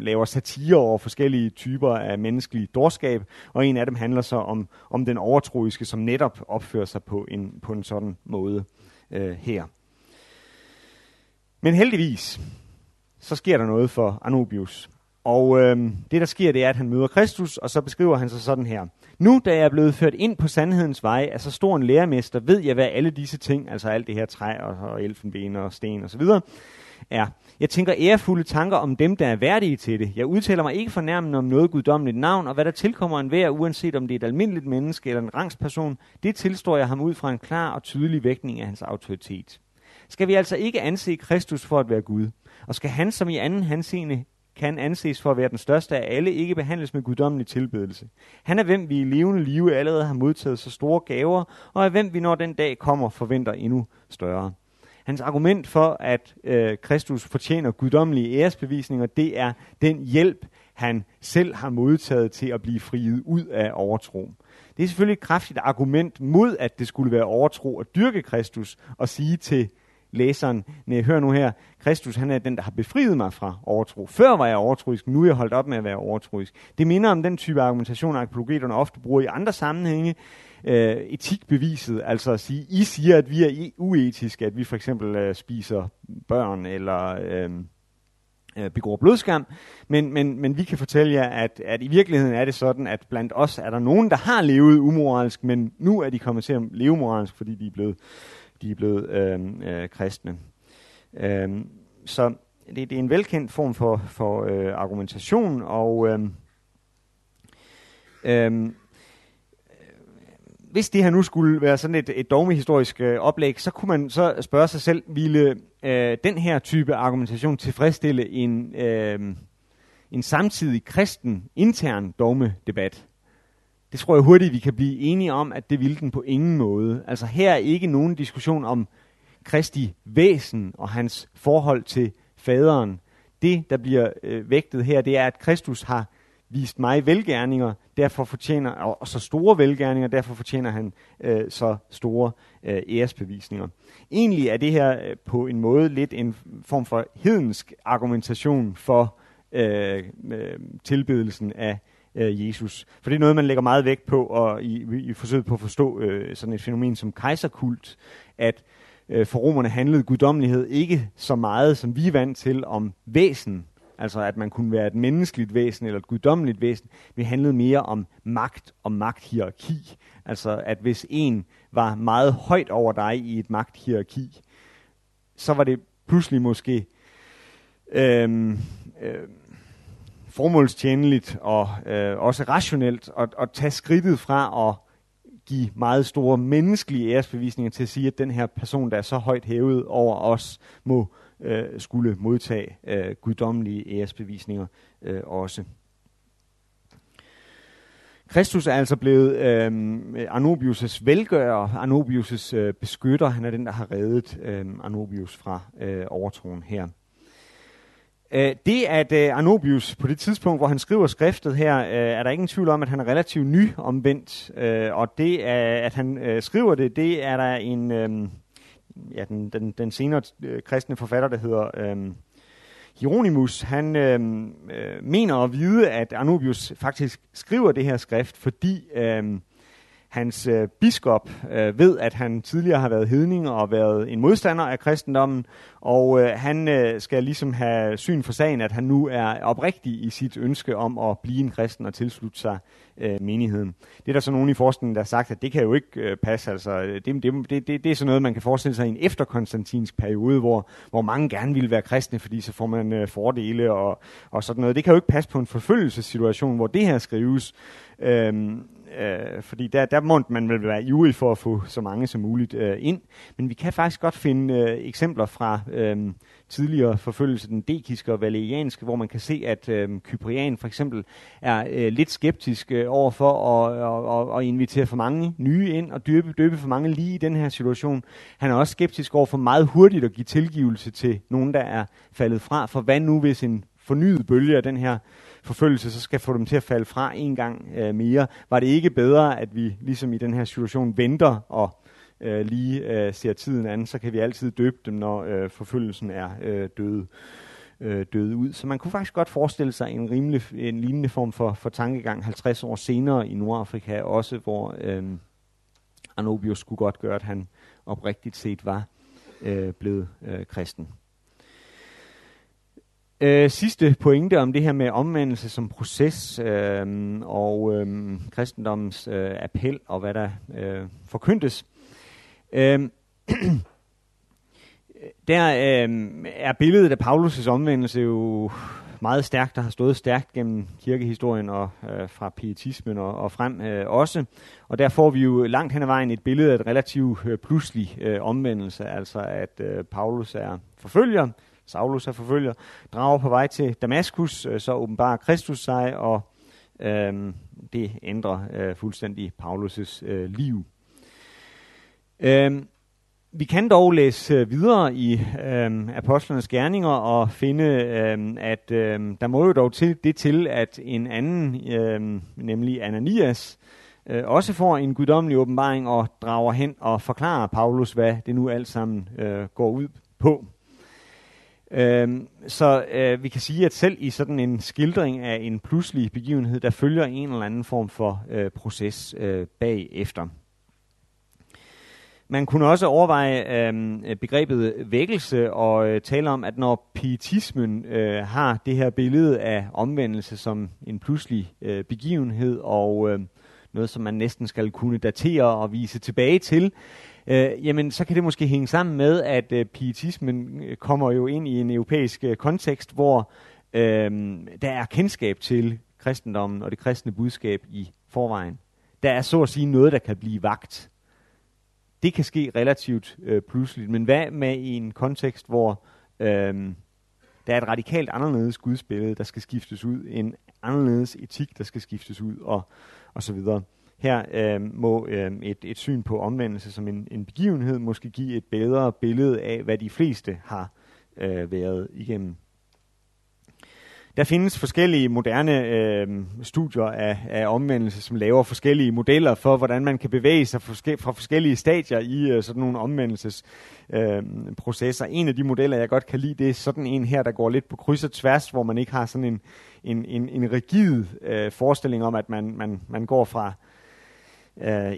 laver satire over forskellige typer af menneskelig dårskab, og en af dem handler så om, om den overtroiske, som netop opfører sig på en, på en sådan måde øh, her. Men heldigvis... så sker der noget for Arnobius. Og øh, det, der sker, det er, at han møder Kristus, og så beskriver han sig sådan her. Nu, da jeg er blevet ført ind på sandhedens vej af så stor en læremester, ved jeg, hvad alle disse ting, altså alt det her træ og, og elfenben og sten osv., er. Jeg tænker ærefulde tanker om dem, der er værdige til det. Jeg udtaler mig ikke fornærmende om noget guddommeligt navn, og hvad der tilkommer enhver, uanset om det er et almindeligt menneske eller en rangsperson, det tilstår jeg ham ud fra en klar og tydelig vægtning af hans autoritet. Skal vi altså ikke anse Kristus for at være Gud? Og skal han, som i anden henseende kan anses for at være den største af alle, ikke behandles med guddommelig tilbedelse? Han er hvem vi i levende live allerede har modtaget så store gaver, og er hvem vi, når den dag kommer, forventer endnu større. Hans argument for, at øh, Kristus fortjener guddommelige æresbevisninger, det er den hjælp, han selv har modtaget til at blive friet ud af overtro. Det er selvfølgelig et kraftigt argument mod, at det skulle være overtro at dyrke Kristus og sige til læseren, nej, hør nu her, Kristus, han er den, der har befriet mig fra overtro. Før var jeg overtroisk, nu er jeg holdt op med at være overtroisk. Det minder om den type argumentation, apologeterne ofte bruger i andre sammenhænge. Øh, etikbeviset, altså at sige, I siger, at vi er uetiske, at vi for eksempel øh, spiser børn, eller øh, øh, begår blodskam, men, men, men vi kan fortælle jer, at, at i virkeligheden er det sådan, at blandt os er der nogen, der har levet umoralsk, men nu er de kommet til at leve moralsk, fordi de er blevet de er blevet øh, øh, kristne. Øh, så det, det er en velkendt form for, for øh, argumentation, og øh, øh, hvis det her nu skulle være sådan et, et dogmehistorisk øh, oplæg, så kunne man så spørge sig selv, ville øh, den her type argumentation tilfredsstille en, øh, en samtidig kristen intern dogmedebat? Det tror jeg hurtigt, vi kan blive enige om, at det ville den på ingen måde. Altså her er ikke nogen diskussion om Kristi væsen og hans forhold til faderen. Det, der bliver øh, vægtet her, det er, at Kristus har vist mig velgerninger, derfor fortjener, og så store velgerninger, derfor fortjener han øh, så store øh, æresbevisninger. Egentlig er det her øh, på en måde lidt en form for hedensk argumentation for øh, øh, tilbedelsen af øh, Jesus. For det er noget, man lægger meget vægt på, og i, i forsøget på at forstå øh, sådan et fænomen som kejserkult, at øh, for romerne handlede guddommelighed ikke så meget, som vi er vant til, om væsen. Altså at man kunne være et menneskeligt væsen eller et guddommeligt væsen. Det handlede mere om magt og magthierarki. Altså at hvis en var meget højt over dig i et magthierarki, så var det pludselig måske øhm, øhm, formålstjenligt og øh, også rationelt at, at tage skridtet fra at give meget store menneskelige æresbevisninger til at sige, at den her person, der er så højt hævet over os, må Øh, skulle modtage øh, guddommelige æresbevisninger øh, også. Kristus er altså blevet øh, Arnobius' velgører, Arnobius' øh, beskytter. Han er den, der har reddet øh, Arnobius fra øh, overtroen her. Øh, det, at øh, Arnobius på det tidspunkt, hvor han skriver skriftet her, øh, er der ingen tvivl om, at han er relativt nyomvendt. Øh, og det, øh, at han øh, skriver det, det er der en... Øh, Ja, den, den, den senere øh, kristne forfatter, der hedder øh, Hieronymus, han øh, øh, mener at vide, at Arnobius faktisk skriver det her skrift, fordi øh, hans øh, biskop øh, ved, at han tidligere har været hedning og været en modstander af kristendommen, og øh, han øh, skal ligesom have syn for sagen, at han nu er oprigtig i sit ønske om at blive en kristen og tilslutte sig øh, menigheden. Det er der så nogen i forskningen, der har sagt, at det kan jo ikke øh, passe. Altså, det, det, det, det er sådan noget, man kan forestille sig i en efterkonstantinsk periode, hvor, hvor mange gerne ville være kristne, fordi så får man øh, fordele og, og sådan noget. Det kan jo ikke passe på en forfølgelsessituation, hvor det her skrives. Øh, Øh, fordi der, der må man vel være ivrig for at få så mange som muligt øh, ind. Men vi kan faktisk godt finde øh, eksempler fra øh, tidligere forfølgelse, den dekiske og valerianske, hvor man kan se, at øh, Kyprian for eksempel er øh, lidt skeptisk øh, over for at og, og, og invitere for mange nye ind og døbe, døbe for mange lige i den her situation. Han er også skeptisk over for meget hurtigt at give tilgivelse til nogen, der er faldet fra. For hvad nu, hvis en fornyet bølge af den her forfølgelse, så skal få dem til at falde fra en gang øh, mere. Var det ikke bedre, at vi ligesom i den her situation venter og øh, lige øh, ser tiden an, så kan vi altid døbe dem, når øh, forfølgelsen er øh, døde, øh, døde ud. Så man kunne faktisk godt forestille sig en, rimelig, en lignende form for, for tankegang halvtreds år senere i Nordafrika også, hvor øh, Arnobius skulle godt gøre, at han oprigtigt set var øh, blevet øh, kristen. Øh, sidste pointe om det her med omvendelse som proces øh, og øh, kristendommens øh, appel og hvad der øh, forkyndes. Øh, der øh, er billedet af Paulus' omvendelse jo meget stærkt, der har stået stærkt gennem kirkehistorien og øh, fra pietismen og, og frem øh, også. Og der får vi jo langt hen ad vejen et billede af et relativt øh, pludselig øh, omvendelse, altså at øh, Paulus er forfølger, Saulus er forfølger, drager på vej til Damaskus, så åbenbarer Kristus sig, og øh, det ændrer øh, fuldstændig Paulus' øh, liv. Øh, vi kan dog læse videre i øh, apostlenes gerninger og finde, øh, at øh, der må jo dog til, det til, at en anden, øh, nemlig Ananias, øh, også får en guddommelig åbenbaring og drager hen og forklarer Paulus, hvad det nu alt sammen øh, går ud på. Øhm, så øh, vi kan sige, at selv i sådan en skildring af en pludselig begivenhed, der følger en eller anden form for øh, proces øh, bagefter. Man kunne også overveje øh, begrebet vækkelse og øh, tale om, at når pietismen øh, har det her billede af omvendelse som en pludselig øh, begivenhed og øh, noget, som man næsten skal kunne datere og vise tilbage til, Øh, jamen, så kan det måske hænge sammen med, at øh, pietismen kommer jo ind i en europæisk øh, kontekst, hvor øh, der er kendskab til kristendommen og det kristne budskab i forvejen. Der er så at sige noget, der kan blive vakt. Det kan ske relativt øh, pludseligt, men hvad med i en kontekst, hvor øh, der er et radikalt anderledes gudsbillede, der skal skiftes ud, en anderledes etik, der skal skiftes ud, og, og så videre. Her øh, må øh, et, et syn på omvendelse som en, en begivenhed måske give et bedre billede af, hvad de fleste har øh, været igennem. Der findes forskellige moderne øh, studier af, af omvendelse, som laver forskellige modeller for, hvordan man kan bevæge sig forske- fra forskellige stadier i øh, sådan nogle omvendelsesprocesser. Øh, en af de modeller, jeg godt kan lide, det er sådan en her, der går lidt på kryds og tværs, hvor man ikke har sådan en, en, en, en rigid øh, forestilling om, at man, man, man går fra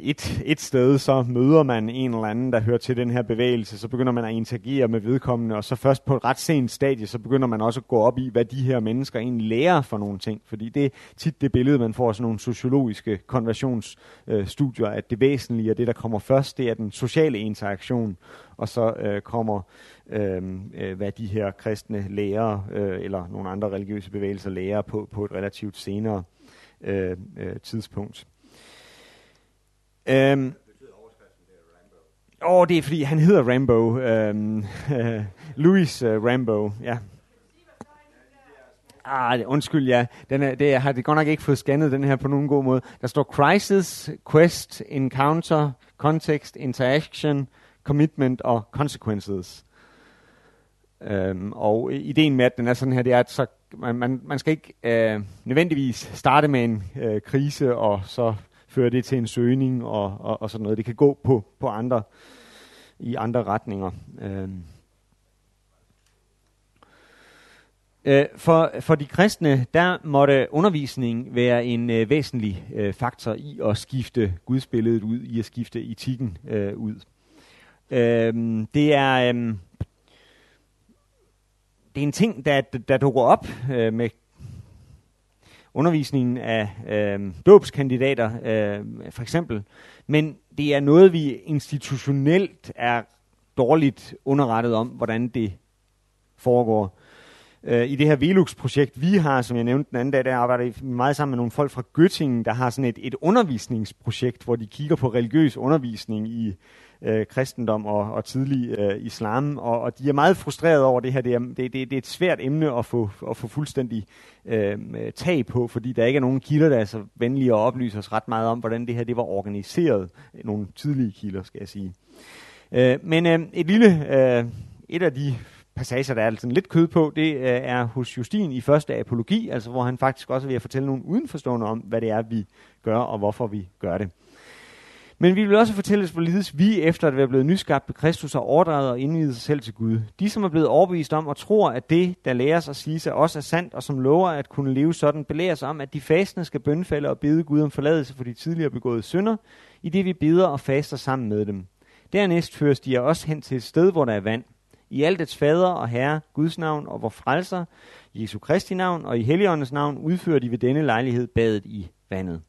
Et, et sted, så møder man en eller anden, der hører til den her bevægelse, så begynder man at interagere med vedkommende, og så først på et ret sent stadie, så begynder man også at gå op i, hvad de her mennesker egentlig lærer for nogle ting, fordi det er tit det billede, man får af sådan nogle sociologiske konversionsstudier, øh, at det væsentlige og det, der kommer først, det er den sociale interaktion, og så øh, kommer, øh, hvad de her kristne lærer, øh, eller nogle andre religiøse bevægelser lærer på, på et relativt senere øh, øh, tidspunkt. Øhm, Åh, oh, det er fordi han hedder Rambo. Øhm, øh, Louis øh, Rambo, ja. Ah, undskyld, ja. Den er, det, jeg har det godt nok ikke fået scannet den her på nogen god måde. Der står crisis, quest, encounter, context, interaction, commitment og consequences. Øhm, og ideen med, at den er sådan her, det er, at så, man, man, man skal ikke øh, nødvendigvis starte med en øh, krise og så fører det til en søgning og, og, og sådan noget. Det kan gå på, på andre, i andre retninger. Øhm. Øh, for, for de kristne, der måtte undervisning være en øh, væsentlig øh, faktor i at skifte gudsbilledet ud, i at skifte etikken øh, ud. Øhm, det er øhm, det er en ting, der, der dukker op øh, med undervisningen af øh, dåbskandidater, øh, for eksempel. Men det er noget, vi institutionelt er dårligt underrettet om, hvordan det foregår. Øh, I det her Velux-projekt, vi har, som jeg nævnte den anden dag, der arbejder jeg meget sammen med nogle folk fra Göttingen, der har sådan et, et undervisningsprojekt, hvor de kigger på religiøs undervisning i øh, kristendom og, og tidlig øh, islam, og, og de er meget frustrerede over det her. Det er, det, det, det er et svært emne at få, at få fuldstændig øh, tag på, fordi der ikke er nogen kilder, der er så venlige og oplyser os ret meget om, hvordan det her det var organiseret. Nogle tidlige kilder, skal jeg sige. Øh, men øh, et lille, øh, et af de passager, der er sådan lidt kød på, det øh, er hos Justin i første apologi, altså hvor han faktisk også vil fortælle nogen udenforstående om, hvad det er, vi gør, og hvorfor vi gør det. Men vi vil også fortælles, hvorledes vi efter at være blevet nyskabt ved Kristus har overdraget og indviet sig selv til Gud. De, som er blevet overbevist om og tror, at det, der læres og siges af os, er sandt, og som lover at kunne leve sådan, belæres om, at de fastende skal bønfalde og bede Gud om forladelse for de tidligere begåede synder, i det vi beder og faster sammen med dem. Dernæst føres de af os hen til et sted, hvor der er vand. I alt dets fader og herre, Guds navn og vor frelser, Jesu Kristi navn og i Helligåndens navn, udfører de ved denne lejlighed badet i vandet.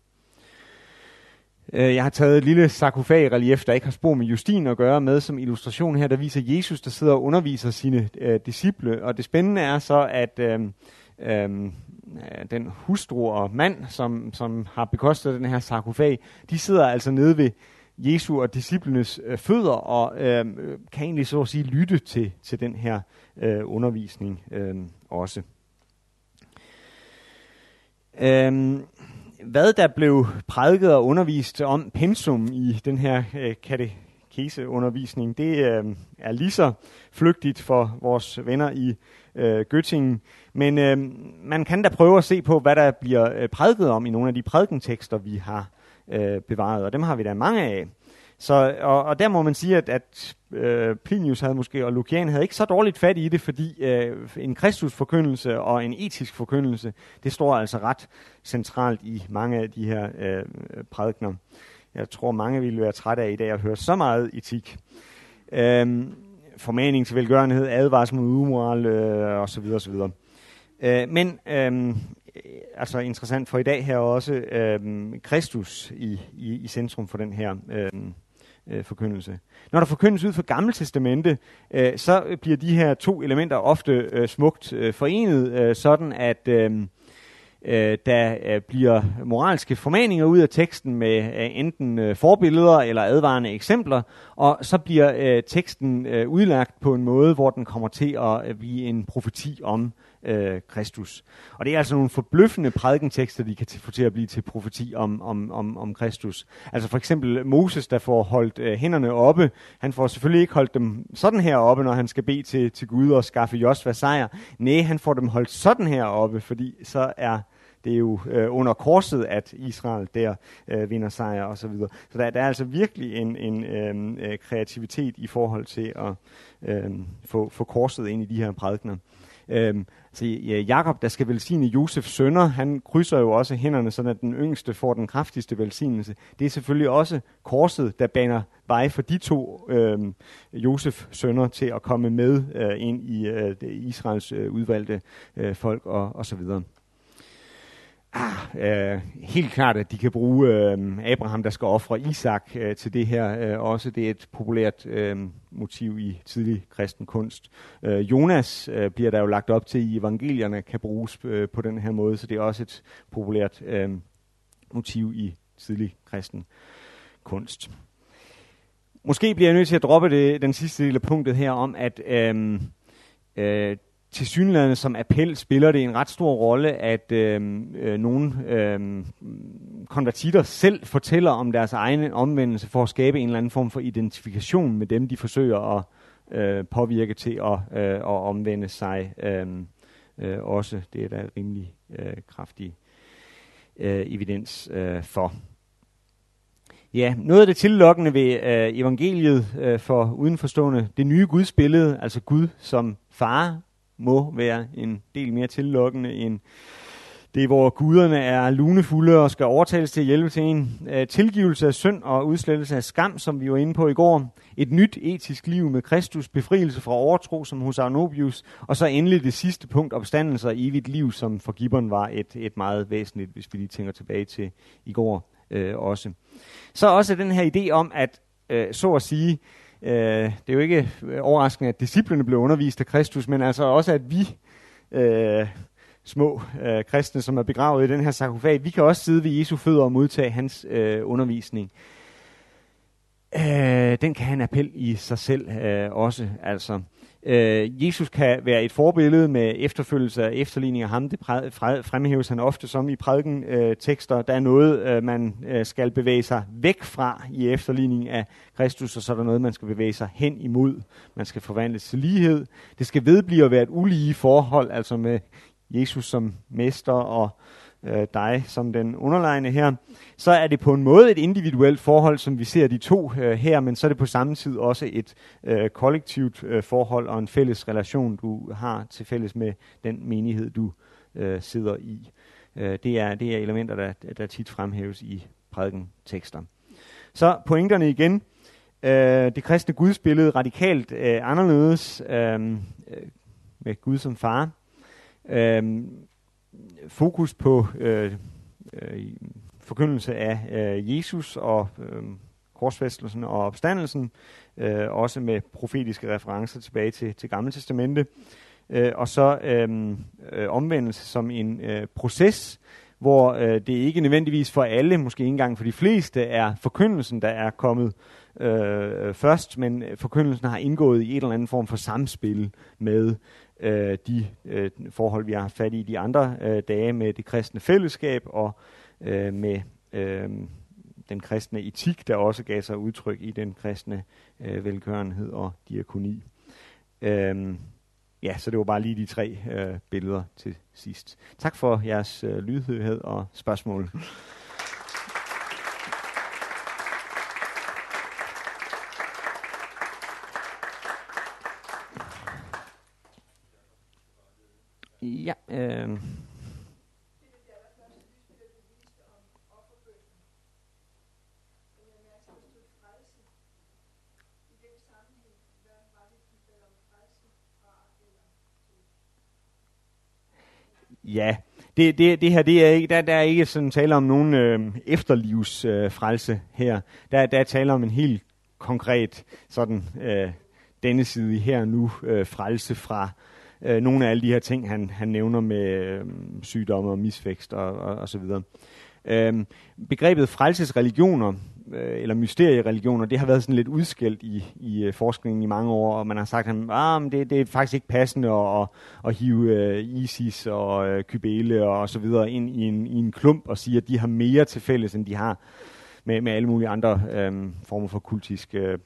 Jeg har taget et lille sarkofag-relief, der ikke har spor med Justin at gøre med, som illustration her, der viser Jesus, der sidder og underviser sine øh, disciple. Og det spændende er så, at øh, øh, den hustru og mand, som, som har bekostet den her sarkofag, de sidder altså nede ved Jesu og disciplenes øh, fødder og øh, kan egentlig så at sige lytte til, til den her øh, undervisning øh, også. Øh, Hvad der blev prædiket og undervist om pensum i den her øh, katekeseundervisning, det øh, er lige så flygtigt for vores venner i øh, Göttingen. Men øh, man kan da prøve at se på, hvad der bliver øh, prædiket om i nogle af de prædikentekster, vi har øh, bevaret, og dem har vi da mange af. Så, og, og der må man sige, at, at øh, Plinius havde måske, og Lukian havde ikke så dårligt fat i det, fordi øh, en kristusforkyndelse og en etisk forkyndelse, det står altså ret centralt i mange af de her øh, prædikener. Jeg tror, mange ville være trætte af i dag at høre så meget etik. Øh, formaning til velgørenhed, advarsel mod umoral øh, osv. osv. Øh, men øh, altså interessant for i dag her også øh, Kristus i, i, i centrum for den her øh, forkyndelse. Når der forkyndes ud fra Gamle Testamente, øh, så bliver de her to elementer ofte øh, smukt øh, forenet, øh, sådan at øh, øh, der øh, bliver moralske formaninger ud af teksten med øh, enten øh, forbilleder eller advarende eksempler, og så bliver øh, teksten øh, udlagt på en måde, hvor den kommer til at blive en profeti om øh, Kristus. Og det er altså nogle forbløffende prædikentekster, de kan få til at blive til profeti om, om, om, om Kristus. Altså for eksempel Moses, der får holdt øh, hænderne oppe. Han får selvfølgelig ikke holdt dem sådan her oppe, når han skal bede til, til Gud og skaffe Josva sejr. Næh, han får dem holdt sådan her oppe, fordi så er... Det er jo øh, under korset, at Israel der øh, vinder sejr og så videre. Så der, der er altså virkelig en, en øh, kreativitet i forhold til at øh, få, få korset ind i de her prædikener. Øh, så ja, Jakob, der skal velsigne Josefs sønner, han krydser jo også hænderne, sådan at den yngste får den kraftigste velsignelse. Det er selvfølgelig også korset, der baner vej for de to øh, Josefs sønner til at komme med øh, ind i øh, Israels øh, udvalgte øh, folk og, og så videre. Ah, øh, helt klart, at de kan bruge øh, Abraham, der skal ofre Isak øh, til det her. Øh, også det er et populært øh, motiv i tidlig kristen kunst. Øh, Jonas øh, bliver der jo lagt op til i evangelierne, kan bruges øh, på den her måde, så det er også et populært øh, motiv i tidlig kristen kunst. Måske bliver jeg nødt til at droppe det, den sidste lille punktet her om, at øh, øh, tilsyneladende som appel spiller det en ret stor rolle, at øh, øh, nogle øh, konvertitter selv fortæller om deres egen omvendelse for at skabe en eller anden form for identifikation med dem, de forsøger at øh, påvirke til at, øh, at omvende sig øh, øh, også. Det er der rimelig øh, kraftig øh, evidens øh, for. Ja, noget af det tillokkende ved øh, evangeliet øh, for udenforstående, det nye Guds billede, altså Gud som far, må være en del mere tillokkende end det, hvor guderne er lunefulde og skal overtales til at hjælpe til en. Tilgivelse af synd og udslettelse af skam, som vi var inde på i går. Et nyt etisk liv med Kristus, befrielse fra overtro som hos Arnobius. Og så endelig det sidste punkt, opstandelse og evigt liv, som for gibberen var et, et meget væsentligt, hvis vi lige tænker tilbage til i går øh, også. Så også den her idé om, at øh, så at sige... Det er jo ikke overraskende, at disciplene blev undervist af Kristus, men altså også, at vi øh, små øh, kristne, som er begravet i den her sarkofag, vi kan også sidde ved Jesu fødder og modtage hans øh, undervisning. Øh, den kan have en appel i sig selv øh, også. Altså. Øh, Jesus kan være et forbillede med efterfølgelse og efterligning af ham. Det præd, præd, fremhæves han ofte som i prædikentekster. Øh, der er noget, øh, man øh, skal bevæge sig væk fra i efterligning af Kristus, og så er der noget, man skal bevæge sig hen imod. Man skal forvandles til lighed. Det skal vedblive at være et ulige forhold, altså med Jesus som mester og dig som den underlegne her, så er det på en måde et individuelt forhold, som vi ser de to øh, her, men så er det på samme tid også et øh, kollektivt øh, forhold og en fælles relation, du har til fælles med den menighed, du øh, sidder i. Øh, det, er, det er elementer, der, der tit fremhæves i prædikentekster. Så pointerne igen. Øh, det kristne gudsbillede radikalt øh, anderledes øh, med Gud som far. Øh, Fokus på øh, øh, forkyndelse af øh, Jesus og øh, korsfæstelsen og opstandelsen, øh, også med profetiske referencer tilbage til, til Gamle Testamente, øh, og så øh, øh, omvendelse som en øh, proces, hvor øh, det ikke nødvendigvis for alle, måske ikke engang for de fleste, er forkyndelsen, der er kommet øh, først, men forkyndelsen har indgået i et eller andet form for samspil med Øh, de øh, forhold, vi har haft fat i de andre øh, dage med det kristne fællesskab og øh, med øh, den kristne etik, der også gav sig udtryk i den kristne øh, velgørenhed og diakoni. Øh, ja, så det var bare lige de tre øh, billeder til sidst. Tak for jeres øh, lydhørhed og spørgsmål. Ja, øh. Ja, det, det, det her, det er ikke, der, der er ikke sådan tale om nogen øh, efterlivsfrelse øh, her. Der, der er tale om en helt konkret sådan øh, denne side her nu øh, frelse fra nogle af alle de her ting, han, han nævner med øh, sygdomme og misvækst og, og, og så videre. Øhm, begrebet frelsesreligioner øh, eller mysteriereligioner, det har været sådan lidt udskældt i, i forskningen i mange år, og man har sagt, at ah, men det, det er faktisk ikke passende at, at hive øh, ISIS og øh, Kybele og så videre ind i en, i en klump og sige, at de har mere til fælles, end de har med, med alle mulige andre øh, former for kultisk øh,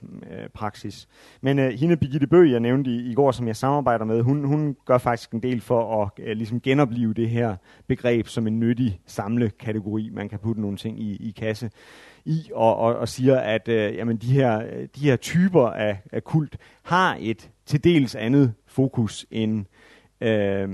praksis. Men øh, hende Birgitte Bøh, jeg nævnte i, i går, som jeg samarbejder med, hun, hun gør faktisk en del for at øh, ligesom genopleve det her begreb som en nyttig samlekategori, man kan putte nogle ting i, i kasse i, og, og, og siger, at øh, jamen, de, her, de her typer af, af kult har et til dels andet fokus end øh,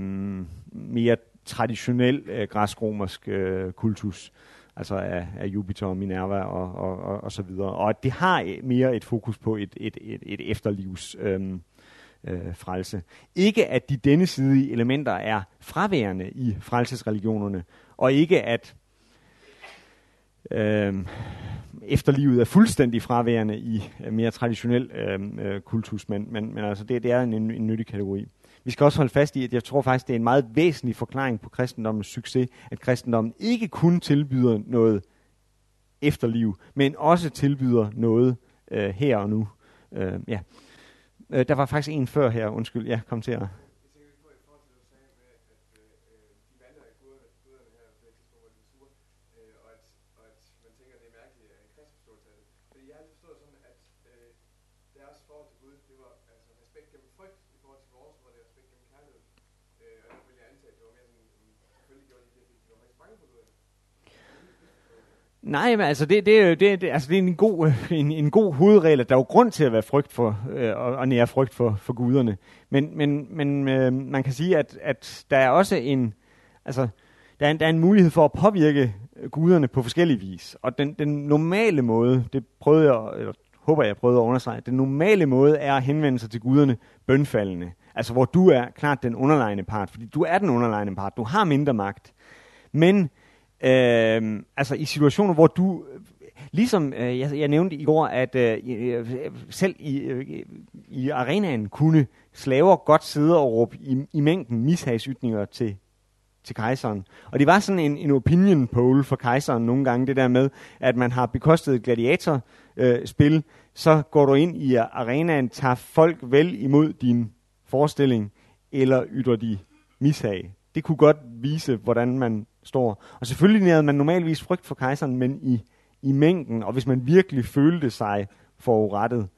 mere traditionel øh, græsk-romersk øh, kultus. Altså af, af Jupiter og Minerva og, og, og, og så videre. Og at det har mere et fokus på et, et, et, et efterlivs øhm, øh, frelse. Ikke at de denne sidige elementer er fraværende i frelsesreligionerne, og ikke at øhm, efterlivet er fuldstændig fraværende i mere traditionel øhm, øh, kultus, men, men, men altså det, det er en, en nyttig kategori. Vi skal også holde fast i, at jeg tror faktisk, det er en meget væsentlig forklaring på kristendommens succes, at kristendommen ikke kun tilbyder noget efterliv, men også tilbyder noget øh, her og nu. Øh, ja. øh, der var faktisk en før her, undskyld. Ja, kom til at... Nej, men altså det, det, det, det, altså det er en god, en, en god hovedregel, at der er jo grund til at være frygt for, og øh, nære frygt for, for guderne. Men, men, men øh, man kan sige, at, at der er også en, altså, der er en, der er en mulighed for at påvirke guderne på forskellig vis. Og den, den normale måde, det prøvede jeg, eller håber jeg prøvede at understrege, den normale måde er at henvende sig til guderne bønfaldende. Altså hvor du er klart den underlegne part, fordi du er den underlegne part, du har mindre magt. Men... Øh, altså i situationer, hvor du, ligesom øh, jeg, jeg nævnte i går, at øh, selv i, øh, i arenaen kunne slaver godt sidde og råbe i, i mængden mishagsytninger til, til kejseren. Og det var sådan en, en opinion poll for kejseren nogle gange, det der med, at man har bekostet gladiatorspil, øh, så går du ind i arenaen, tager folk vel imod din forestilling, eller ytrer de mishag. Det kunne godt vise, hvordan man står. Og selvfølgelig nærede man normalvis frygt for kejseren, men i, i mængden, og hvis man virkelig følte sig forurettet,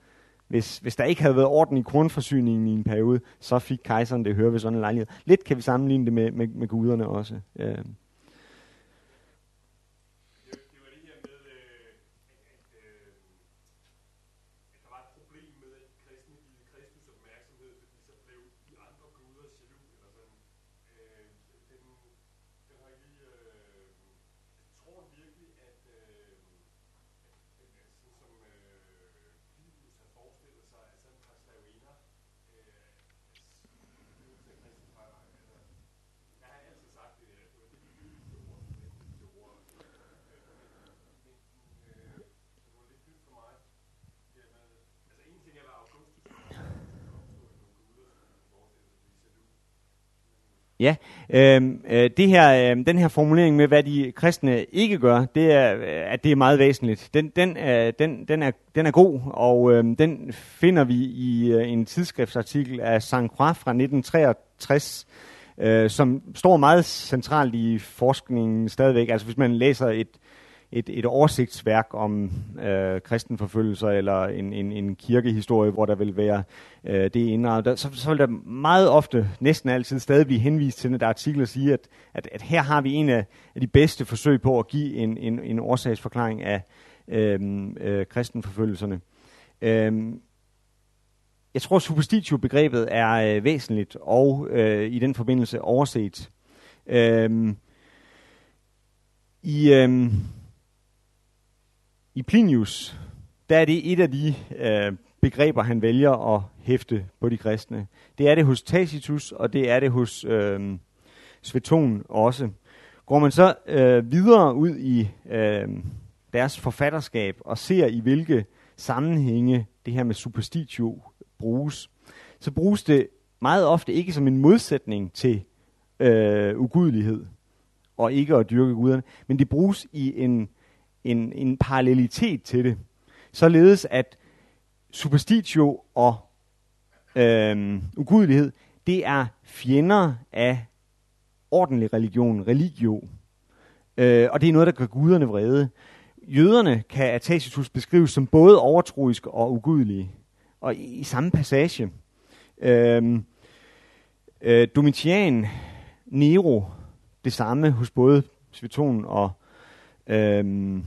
hvis, hvis der ikke havde været orden i kornforsyningen i en periode, så fik kejseren det at høre ved sådan en lejlighed. Lidt kan vi sammenligne det med, med, med guderne også. Øh. Ja, øhm, øh, det her, øh, den her formulering med, hvad de kristne ikke gør, det er, at det er meget væsentligt. Den, den, øh, den, den, er, den er god, og øh, den finder vi i øh, en tidsskriftsartikel af Saint-Croix fra nitten treogtres, øh, som står meget centralt i forskningen stadigvæk. Altså hvis man læser et, et, et oversigtsværk om øh, kristenforfølgelser eller en, en, en kirkehistorie, hvor der vil være øh, det indrettet, så, så vil der meget ofte, næsten altid, stadig blive henvist til, at der er artikler, der siger, at, at, at her har vi en af de bedste forsøg på at give en, en, en årsagsforklaring af øh, øh, kristenforfølgelserne. Øh, jeg tror, superstitio-begrebet er øh, væsentligt og øh, i den forbindelse overset. Øh, i... Øh, I Plinius, der er det et af de øh, begreber, han vælger at hæfte på de kristne. Det er det hos Tacitus, og det er det hos øh, Sveton også. Går man så øh, videre ud i øh, deres forfatterskab og ser i hvilke sammenhænge det her med superstitio bruges, så bruges det meget ofte ikke som en modsætning til øh, ugudelighed og ikke at dyrke guderne, men det bruges i en en, en parallelitet til det. Således at superstitio og øhm, ugudelighed, det er fjender af ordentlig religion, religio. Øh, og det er noget, der gør guderne vrede. Jøderne kan af Tacitus beskrives som både overtroiske og ugudelige. Og i, i samme passage. Øhm, øh, Domitian, Nero, det samme hos både Sveton og, øhm,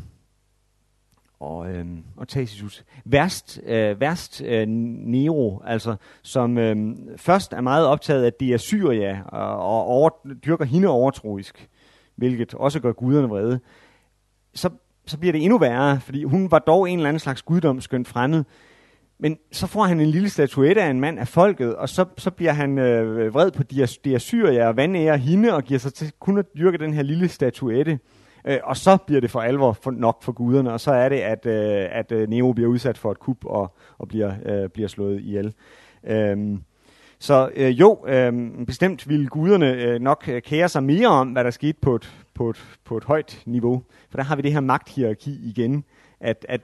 og, øhm, og Tacitus. Værst, øh, værst øh, Nero, altså, som øhm, først er meget optaget af Dea Syria og, og over, dyrker hende overtroisk, hvilket også gør guderne vrede. Så, så bliver det endnu værre, fordi hun var dog en eller anden slags guddom skønt fremmed. Men så får han en lille statuette af en mand af folket, og så, så bliver han øh, vred på Dea Syria og vandærer hende og giver sig til kun at dyrke den her lille statuette. Øh, og så bliver det for alvor for, nok for guderne, og så er det, at, øh, at Nero bliver udsat for et kup og, og bliver, øh, bliver slået ihjel. Øhm, så øh, jo, øh, bestemt ville guderne øh, nok kære sig mere om, hvad der skete på et, på, et, på et højt niveau. For der har vi det her magthierarki igen, at, at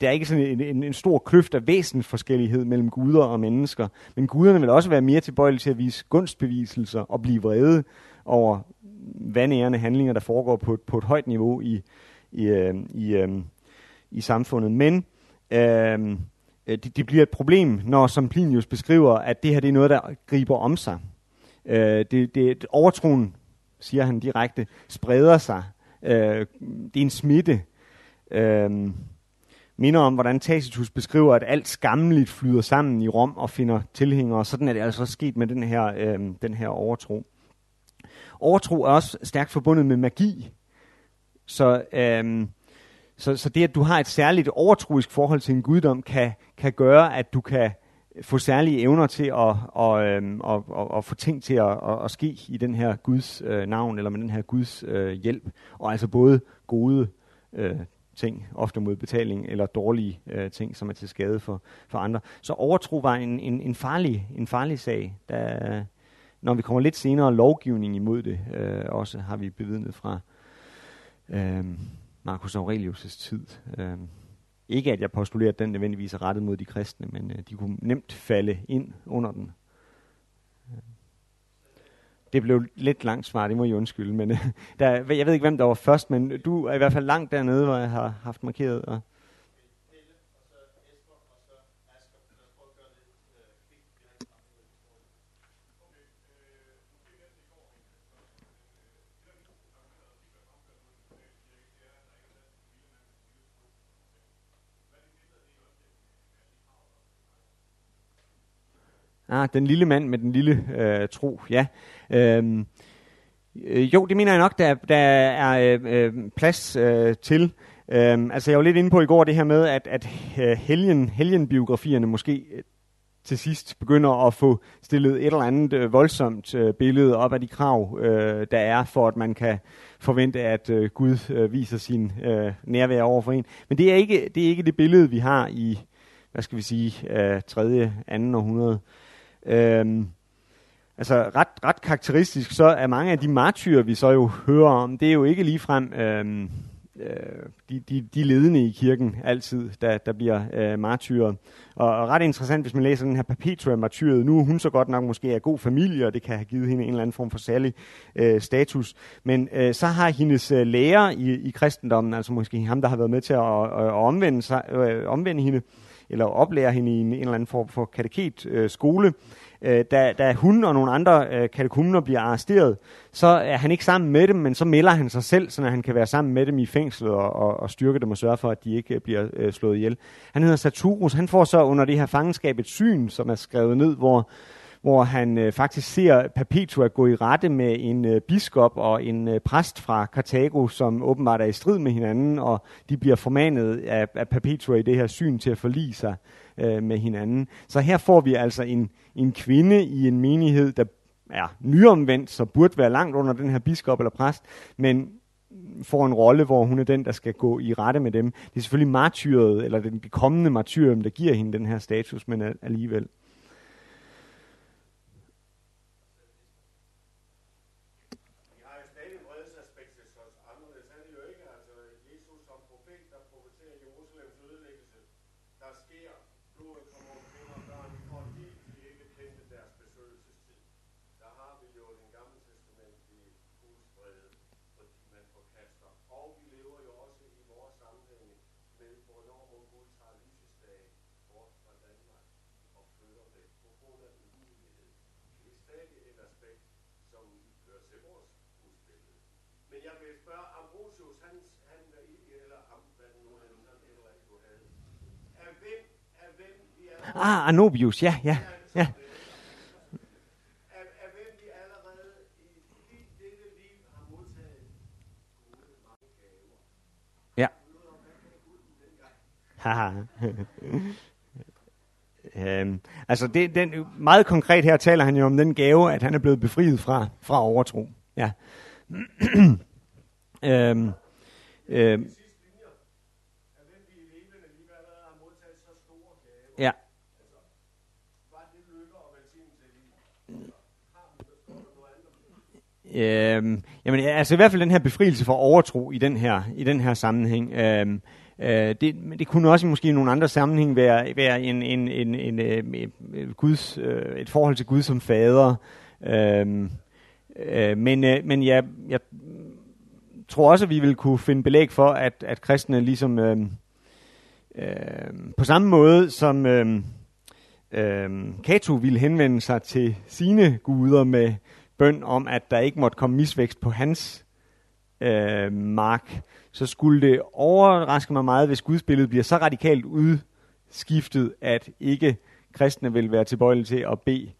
der er ikke sådan en, en, en stor kløft af væsensforskellighed mellem guder og mennesker. Men guderne vil også være mere tilbøjelige til at vise gunstbeviselser og blive vrede over vanærende handlinger, der foregår på et, på et højt niveau i, i, øh, i, øh, i samfundet. Men øh, det, det bliver et problem, når, som Plinius beskriver, at det her det er noget, der griber om sig. Øh, det, det, overtroen, siger han direkte, spreder sig. Øh, det er en smitte. Øh, minder om, hvordan Tacitus beskriver, at alt skammeligt flyder sammen i Rom og finder tilhængere, og sådan er det altså sket med den her, øh, den her overtro. Overtro er også stærkt forbundet med magi, så, øh, så, så det, at du har et særligt overtroisk forhold til en guddom, kan, kan gøre, at du kan få særlige evner til at, og, øh, og, og, og få ting til at, at, at ske i den her guds øh, navn, eller med den her guds øh, hjælp, og altså både gode øh, ting, ofte mod betaling, eller dårlige øh, ting, som er til skade for, for andre. Så overtro var en, en, en, farlig, en farlig sag, der, når vi kommer lidt senere, lovgivning imod det, øh, også har vi bevidnet fra øh, Marcus Aurelius' tid. Øh, ikke at jeg postulerer, at den nødvendigvis er rettet mod de kristne, men øh, de kunne nemt falde ind under den. Det blev lidt langt svar, det må I undskylde, men der, jeg ved ikke, hvem der var først, men du er i hvert fald langt dernede, hvor jeg har haft markeret. Og Ah, den lille mand med den lille øh, tro, ja. Øhm, øh, jo, det mener jeg nok, der, der er øh, plads øh, til. Øhm, altså, jeg var lidt inde på i går det her med, at, at helgen, helgenbiografierne måske øh, til sidst begynder at få stillet et eller andet øh, voldsomt øh, billede op af de krav, øh, der er, for at man kan forvente, at øh, Gud øh, viser sin øh, nærvær over for en. Men det er, ikke, det er ikke det billede, vi har i, hvad skal vi sige, øh, tredje, andet århundrede. Øhm, altså ret, ret karakteristisk så er mange af de martyrer, vi så jo hører om, det er jo ikke ligefrem øhm, øh, de, de, de ledende i kirken altid, der, der bliver øh, martyrer. Og, og ret interessant, hvis man læser den her Perpetua-martyret, nu er hun så godt nok måske af god familie, og det kan have givet hende en eller anden form for særlig øh, status. Men øh, så har hendes øh, lærer i, i kristendommen, altså måske ham, der har været med til at, at, at omvende, sig, øh, omvende hende, eller oplærer hende i en, en eller anden form for kateket-skole, øh, øh, da, da hun og nogle andre øh, katekumner bliver arresteret, så er han ikke sammen med dem, men så melder han sig selv, så han kan være sammen med dem i fængslet og, og, og styrke dem og sørge for, at de ikke bliver øh, slået ihjel. Han hedder Saturus, han får så under det her fangenskab et syn, som er skrevet ned, hvor, hvor han øh, faktisk ser Perpetua gå i rette med en øh, biskop og en øh, præst fra Karthago, som åbenbart er i strid med hinanden, og de bliver formanet af, af Perpetua i det her syn til at forlige sig øh, med hinanden. Så her får vi altså en, en kvinde i en menighed, der er nyomvendt, så burde være langt under den her biskop eller præst, men får en rolle, hvor hun er den, der skal gå i rette med dem. Det er selvfølgelig martyret, eller den kommende martyrium, der giver hende den her status, men alligevel. der sker, blodet kommer over kvinder og børn, fordi de ikke kendte deres besøgelsestid. Der har vi jo den gamle testamentlige husfred, fordi man forkaster. Og vi lever jo også i vores sammenhæng med, hvornår hvor Gud tager lysesdage bort fra Danmark og flytter væk på grund af den mulighed. Det er stadig et aspekt, som hører til vores husbillede. Men jeg vil spørge Ambrosius, han, han der ikke, eller ham, hvad nu han sådan eller ikke kunne have. Af hvem, af hvem vi er... Ah, Arnobius, ja, ja, ja. Af hvem vi allerede i dit lille liv har modtaget gode mange gaver. Ja. Øhm, altså det, den, meget konkret her taler han jo om den gave, at han er blevet befriet fra, fra overtro. Ja. øhm, øhm, ja. Øhm, jamen, altså i hvert fald den her befrielse fra overtro i den her, i den her sammenhæng. Øhm, Det, det kunne også måske i nogle andre sammenhæng være, være en, en, en, en, en Guds, et forhold til Gud som fader. Øhm, øh, men men jeg, jeg tror også, at vi vil kunne finde belæg for, at, at kristne ligesom øhm, øhm, på samme måde som øhm, øhm, Kato ville henvende sig til sine guder med bøn om, at der ikke måtte komme misvækst på hans øh, mark, så skulle det overraske mig meget, hvis gudsbilledet bliver så radikalt udskiftet, at ikke kristne vil være tilbøjelige til at bede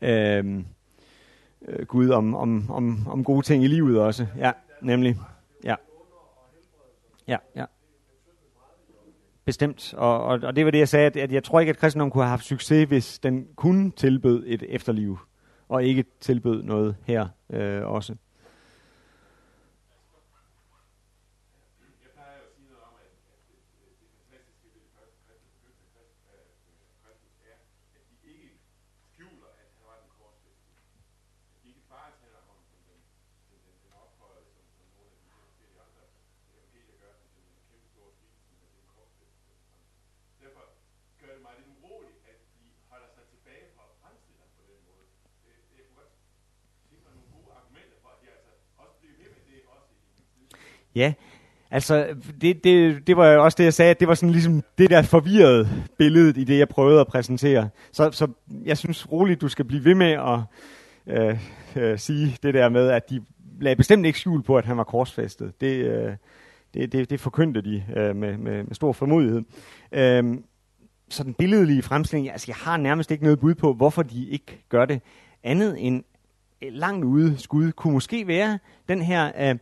øh, Gud om, om, om, om gode ting i livet også. Ja, nemlig. Ja, ja, ja. Bestemt. Og, og, og det var det, jeg sagde, at, at jeg tror ikke, at kristendommen kunne have haft succes, hvis den kun tilbød et efterliv, og ikke tilbød noget her øh, også. Ja, altså det, det, det var også det, jeg sagde, at det var sådan ligesom det der forvirrede billedet i det, jeg prøvede at præsentere. Så, så jeg synes roligt, du skal blive ved med at øh, øh, sige det der med, at de lagde bestemt ikke skjul på, at han var korsfæstet. Det, øh, det, det, det forkyndte de øh, med, med, med stor frimodighed. Øh, så den billedlige fremstilling, altså jeg har nærmest ikke noget bud på, hvorfor de ikke gør det andet end langt ude skud, kunne måske være den her... Øh,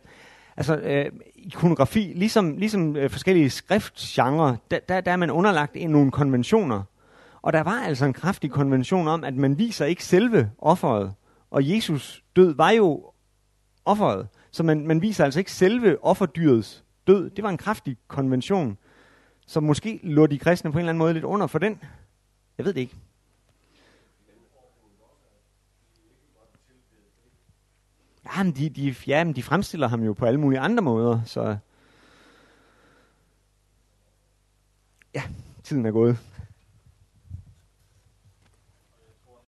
Altså øh, ikonografi, ligesom, ligesom øh, forskellige skriftgenre, der, der, der er man underlagt i nogle konventioner. Og der var altså en kraftig konvention om, at man viser ikke selve offeret. Og Jesus død var jo offeret. Så man, man viser altså ikke selve offerdyrets død. Det var en kraftig konvention, som måske lå de kristne på en eller anden måde lidt under for den. Jeg ved det ikke. Jamen de, de, ja, men de fremstiller ham jo på alle mulige andre måder, så... Ja, tiden er gået.